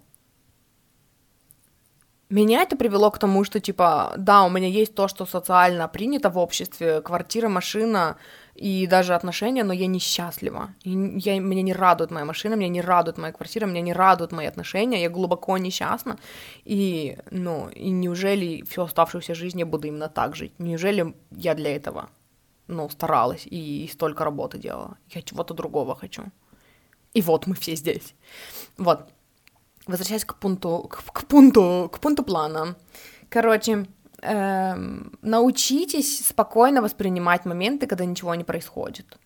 Меня это привело к тому, что, типа, да, у меня есть то, что социально принято в обществе, квартира, машина и даже отношения, но я несчастлива, и я, меня не радует моя машина, меня не радует моя квартира, меня не радуют мои отношения, я глубоко несчастна, и, ну, и неужели всю оставшуюся жизнь я буду именно так жить? Неужели я для этого, ну, старалась и, и столько работы делала? Я чего-то другого хочу. И вот мы все здесь. Вот. Возвращаясь к пункту, к, к пункту, к пункту плана. Короче, эм, научитесь спокойно воспринимать моменты, когда ничего не происходит.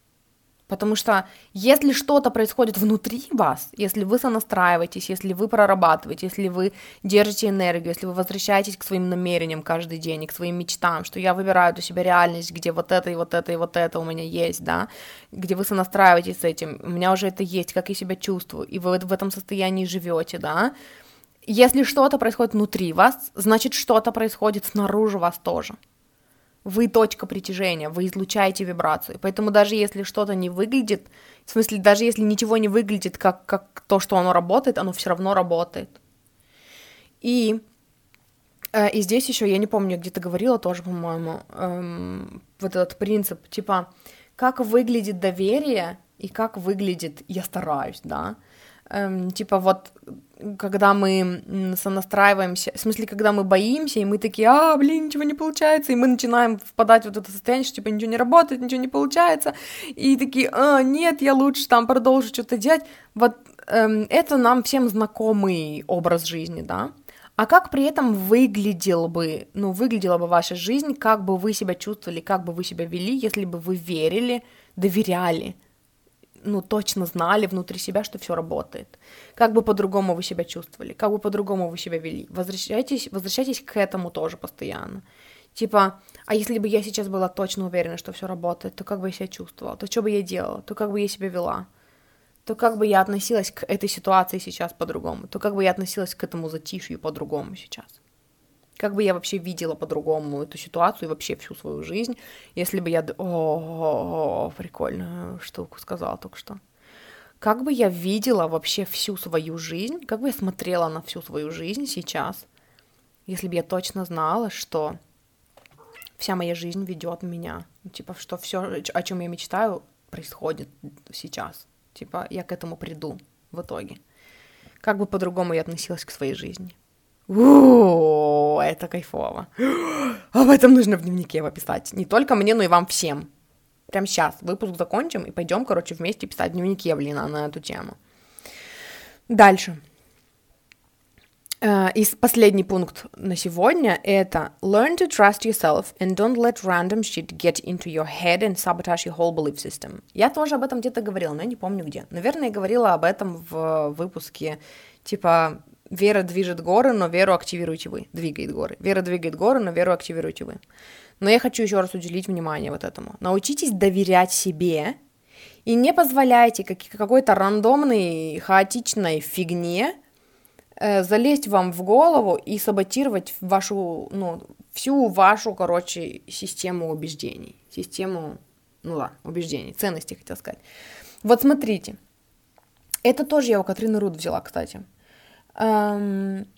Потому что если что-то происходит внутри вас, если вы сонастраиваетесь, если вы прорабатываете, если вы держите энергию, если вы возвращаетесь к своим намерениям каждый день, к своим мечтам, что я выбираю для себя реальность, где вот это и вот это и вот это у меня есть, да, где вы сонастраиваетесь с этим, у меня уже это есть, как я себя чувствую, и вы в этом состоянии живете, да. Если что-то происходит внутри вас, значит, что-то происходит снаружи вас тоже. Вы точка притяжения, вы излучаете вибрацию, поэтому даже если что-то не выглядит, в смысле, даже если ничего не выглядит как, как то, что оно работает, оно все равно работает. И, и здесь еще, я не помню, где-то говорила тоже, по-моему, эм, вот этот принцип, типа, как выглядит доверие и как выглядит «я стараюсь», да, эм, типа вот, когда мы сонастраиваемся, в смысле, когда мы боимся, и мы такие, а, блин, ничего не получается, и мы начинаем впадать в вот это состояние, что, типа, ничего не работает, ничего не получается, и такие, а, нет, я лучше там продолжу что-то делать. Вот эм, это нам всем знакомый образ жизни, да? А как при этом выглядел бы, ну, выглядела бы ваша жизнь, как бы вы себя чувствовали, как бы вы себя вели, если бы вы верили, доверяли, ну, точно знали внутри себя, что все работает. Как бы по-другому вы себя чувствовали, как бы по-другому вы себя вели. Возвращайтесь, возвращайтесь к этому тоже постоянно. Типа, а если бы я сейчас была точно уверена, что все работает, то как бы я себя чувствовала, то что бы я делала, то как бы я себя вела, то как бы я относилась к этой ситуации сейчас по-другому, то как бы я относилась к этому затишью по-другому сейчас. Как бы я вообще видела по-другому эту ситуацию и вообще всю свою жизнь, если бы я... О, прикольную штуку сказала только что. Как бы я видела вообще всю свою жизнь, как бы я смотрела на всю свою жизнь сейчас, если бы я точно знала, что вся моя жизнь ведет меня. Типа, что все, о чем я мечтаю, происходит сейчас. Типа, я к этому приду в итоге. Как бы по-другому я относилась к своей жизни. У-у-у, это кайфово. Об этом нужно в дневнике пописать. Не только мне, но и вам всем. Прям сейчас выпуск закончим и пойдем, короче, вместе писать в дневнике, блин, на эту тему. Дальше. И последний пункт на сегодня это learn to trust yourself and don't let random shit get into your head and sabotage your whole belief system. Я тоже об этом где-то говорила, но я не помню где. Наверное, я говорила об этом в выпуске типа «Вера движет горы, но веру активируйте вы». Двигает горы. Вера двигает горы, но веру активируйте вы. Но я хочу еще раз уделить внимание вот этому. Научитесь доверять себе и не позволяйте какой-то рандомной, хаотичной фигне залезть вам в голову и саботировать вашу, ну, всю вашу, короче, систему убеждений, систему, ну ладно, убеждений, ценностей, хотел сказать. Вот смотрите, это тоже я у Катрины Рут взяла, кстати. Эм,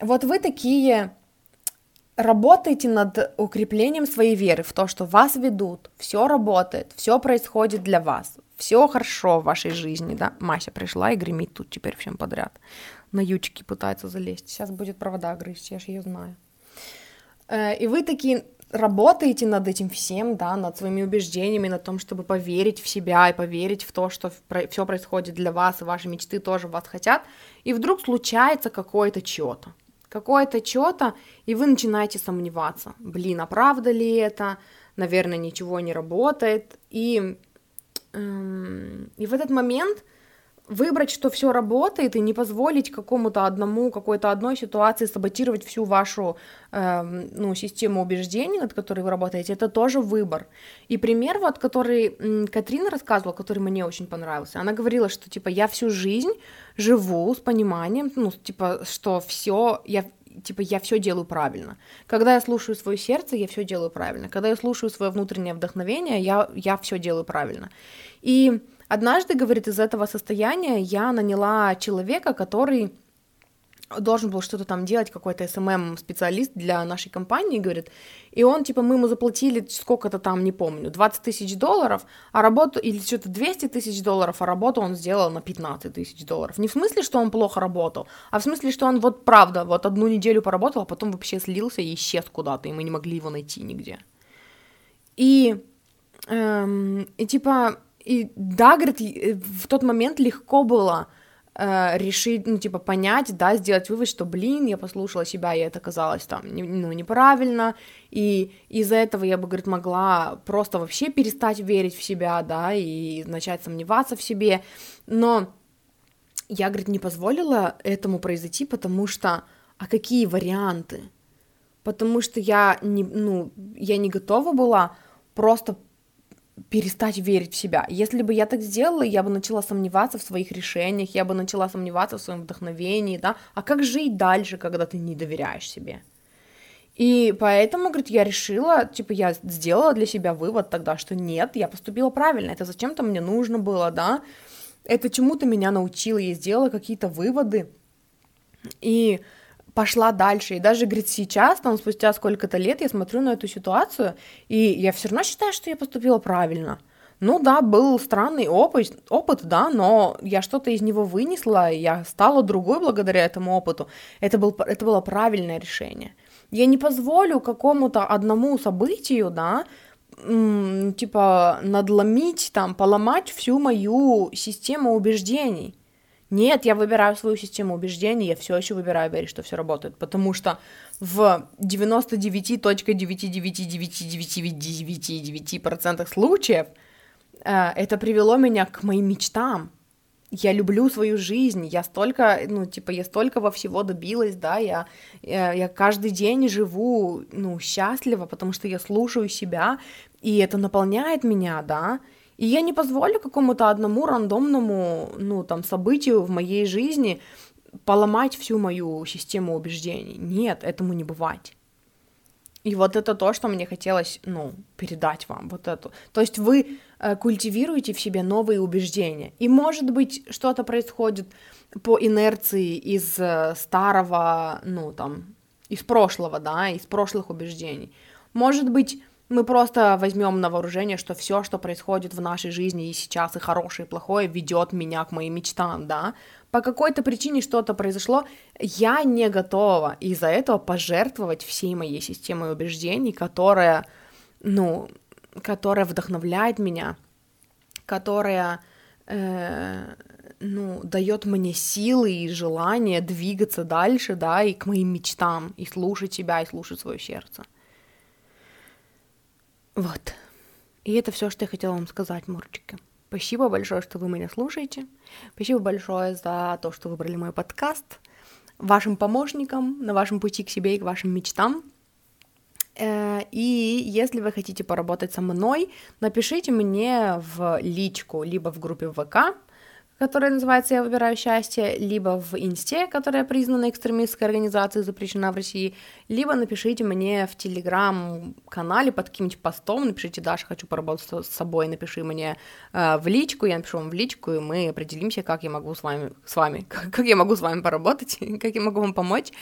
вот вы такие работаете над укреплением своей веры в то, что вас ведут, все работает, все происходит для вас, все хорошо в вашей жизни, да? Мася пришла и гремит тут теперь всем подряд. На ючки пытается залезть. Сейчас будет провода грызть, я же ее знаю. И вы такие работаете над этим всем, да, над своими убеждениями, над тем, чтобы поверить в себя и поверить в то, что все происходит для вас, и ваши мечты тоже вас хотят. И вдруг случается какое-то чё-то. Какое-то чё-то, и вы начинаете сомневаться. Блин, а правда ли это? Наверное, ничего не работает. И, эм, и в этот момент... Выбрать, что все работает, и не позволить какому-то одному, какой-то одной ситуации саботировать всю вашу э, ну, систему убеждений, над которой вы работаете, это тоже выбор. И пример, вот, который Катрина рассказывала, который мне очень понравился, она говорила, что типа я всю жизнь живу с пониманием, ну, типа, что все, я, типа, я все делаю правильно. Когда я слушаю свое сердце, я все делаю правильно. Когда я слушаю свое внутреннее вдохновение, я, я все делаю правильно. И однажды, говорит, из этого состояния я наняла человека, который должен был что-то там делать, какой-то эс эм эм-специалист для нашей компании, говорит, и он, типа, мы ему заплатили сколько-то там, не помню, двадцать тысяч долларов, а работу, или что-то двести тысяч долларов, а работу он сделал на пятнадцать тысяч долларов. Не в смысле, что он плохо работал, а в смысле, что он вот правда, вот одну неделю поработал, а потом вообще слился и исчез куда-то, и мы не могли его найти нигде. И, эм, и типа... И да, говорит, в тот момент легко было э, решить, ну, типа, понять, да, сделать вывод, что, блин, я послушала себя, и это оказалось там, ну, неправильно, и из-за этого я бы, говорит, могла просто вообще перестать верить в себя, да, и начать сомневаться в себе, но я, говорит, не позволила этому произойти, потому что, а какие варианты? Потому что я не, ну, я не готова была просто перестать верить в себя. Если бы я так сделала, я бы начала сомневаться в своих решениях, я бы начала сомневаться в своем вдохновении, да, а как жить дальше, когда ты не доверяешь себе? И поэтому, говорит, я решила, типа, я сделала для себя вывод тогда, что нет, я поступила правильно, это зачем-то мне нужно было, да, это чему-то меня научило, я сделала какие-то выводы, и... пошла дальше, и даже, говорит, сейчас, там, спустя сколько-то лет я смотрю на эту ситуацию, и я все равно считаю, что я поступила правильно, Ну да, был странный опыт, опыт, да, но я что-то из него вынесла, я стала другой благодаря этому опыту. Это, был, это было правильное решение. Я не позволю какому-то одному событию, да, м- типа надломить, там, поломать всю мою систему убеждений. Нет, я выбираю свою систему убеждений, я все еще выбираю верить, что все работает, потому что в девяносто девять целых девять девять девять девять девять девять девять девять процентов случаев это привело меня к моим мечтам. Я люблю свою жизнь, я столько, ну, типа, я столько во всего добилась, да, я, я, я каждый день живу, ну, счастливо, потому что я слушаю себя, и это наполняет меня, да. И я не позволю какому-то одному рандомному, ну, там, событию в моей жизни поломать всю мою систему убеждений. Нет, этому не бывать. И вот это то, что мне хотелось, ну, передать вам, вот эту. То есть вы культивируете в себе новые убеждения. И, может быть, что-то происходит по инерции из старого, ну, там, из прошлого, да, из прошлых убеждений. Может быть, мы просто возьмем на вооружение, что все, что происходит в нашей жизни и сейчас, и хорошее, и плохое, ведет меня к моим мечтам, да. По какой-то причине что-то произошло, я не готова из-за этого пожертвовать всей моей системой убеждений, которая, ну, которая вдохновляет меня, которая, э, ну, дает мне силы и желание двигаться дальше, да, и к моим мечтам, и слушать себя, и слушать свое сердце. Вот. И это все, что я хотела вам сказать, Мурчики. Спасибо большое, что вы меня слушаете. Спасибо большое за то, что выбрали мой подкаст. Вашим помощникам на вашем пути к себе и к вашим мечтам. И если вы хотите поработать со мной, напишите мне в личку, либо в группе ВК, которая называется «Я выбираю счастье», либо в Инсте, которая признана экстремистской организацией, запрещена в России, либо напишите мне в Телеграм-канале под каким-нибудь постом, напишите: «Даша, хочу поработать с собой», напиши мне э, в личку, я напишу вам в личку, и мы определимся, как я могу с вами, с вами как, как я могу с вами поработать, как я могу вам помочь.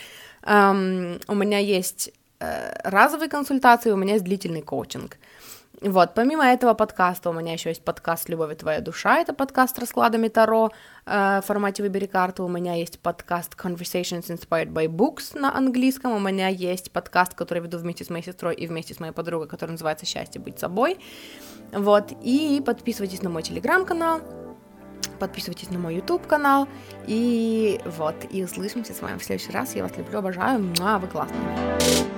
Эм, у меня есть э, разовые консультации, у меня есть длительный коучинг. Вот, помимо этого подкаста у меня еще есть подкаст «Любовь и твоя душа», это подкаст с раскладами Таро э, в формате «Выбери карту», у меня есть подкаст «Conversations Inspired by Books» на английском, у меня есть подкаст, который я веду вместе с моей сестрой и вместе с моей подругой, который называется «Счастье быть собой», вот, и подписывайтесь на мой телеграм-канал, подписывайтесь на мой YouTube-канал, и вот, и услышимся с вами в следующий раз, я вас люблю, обожаю, муа, вы классные.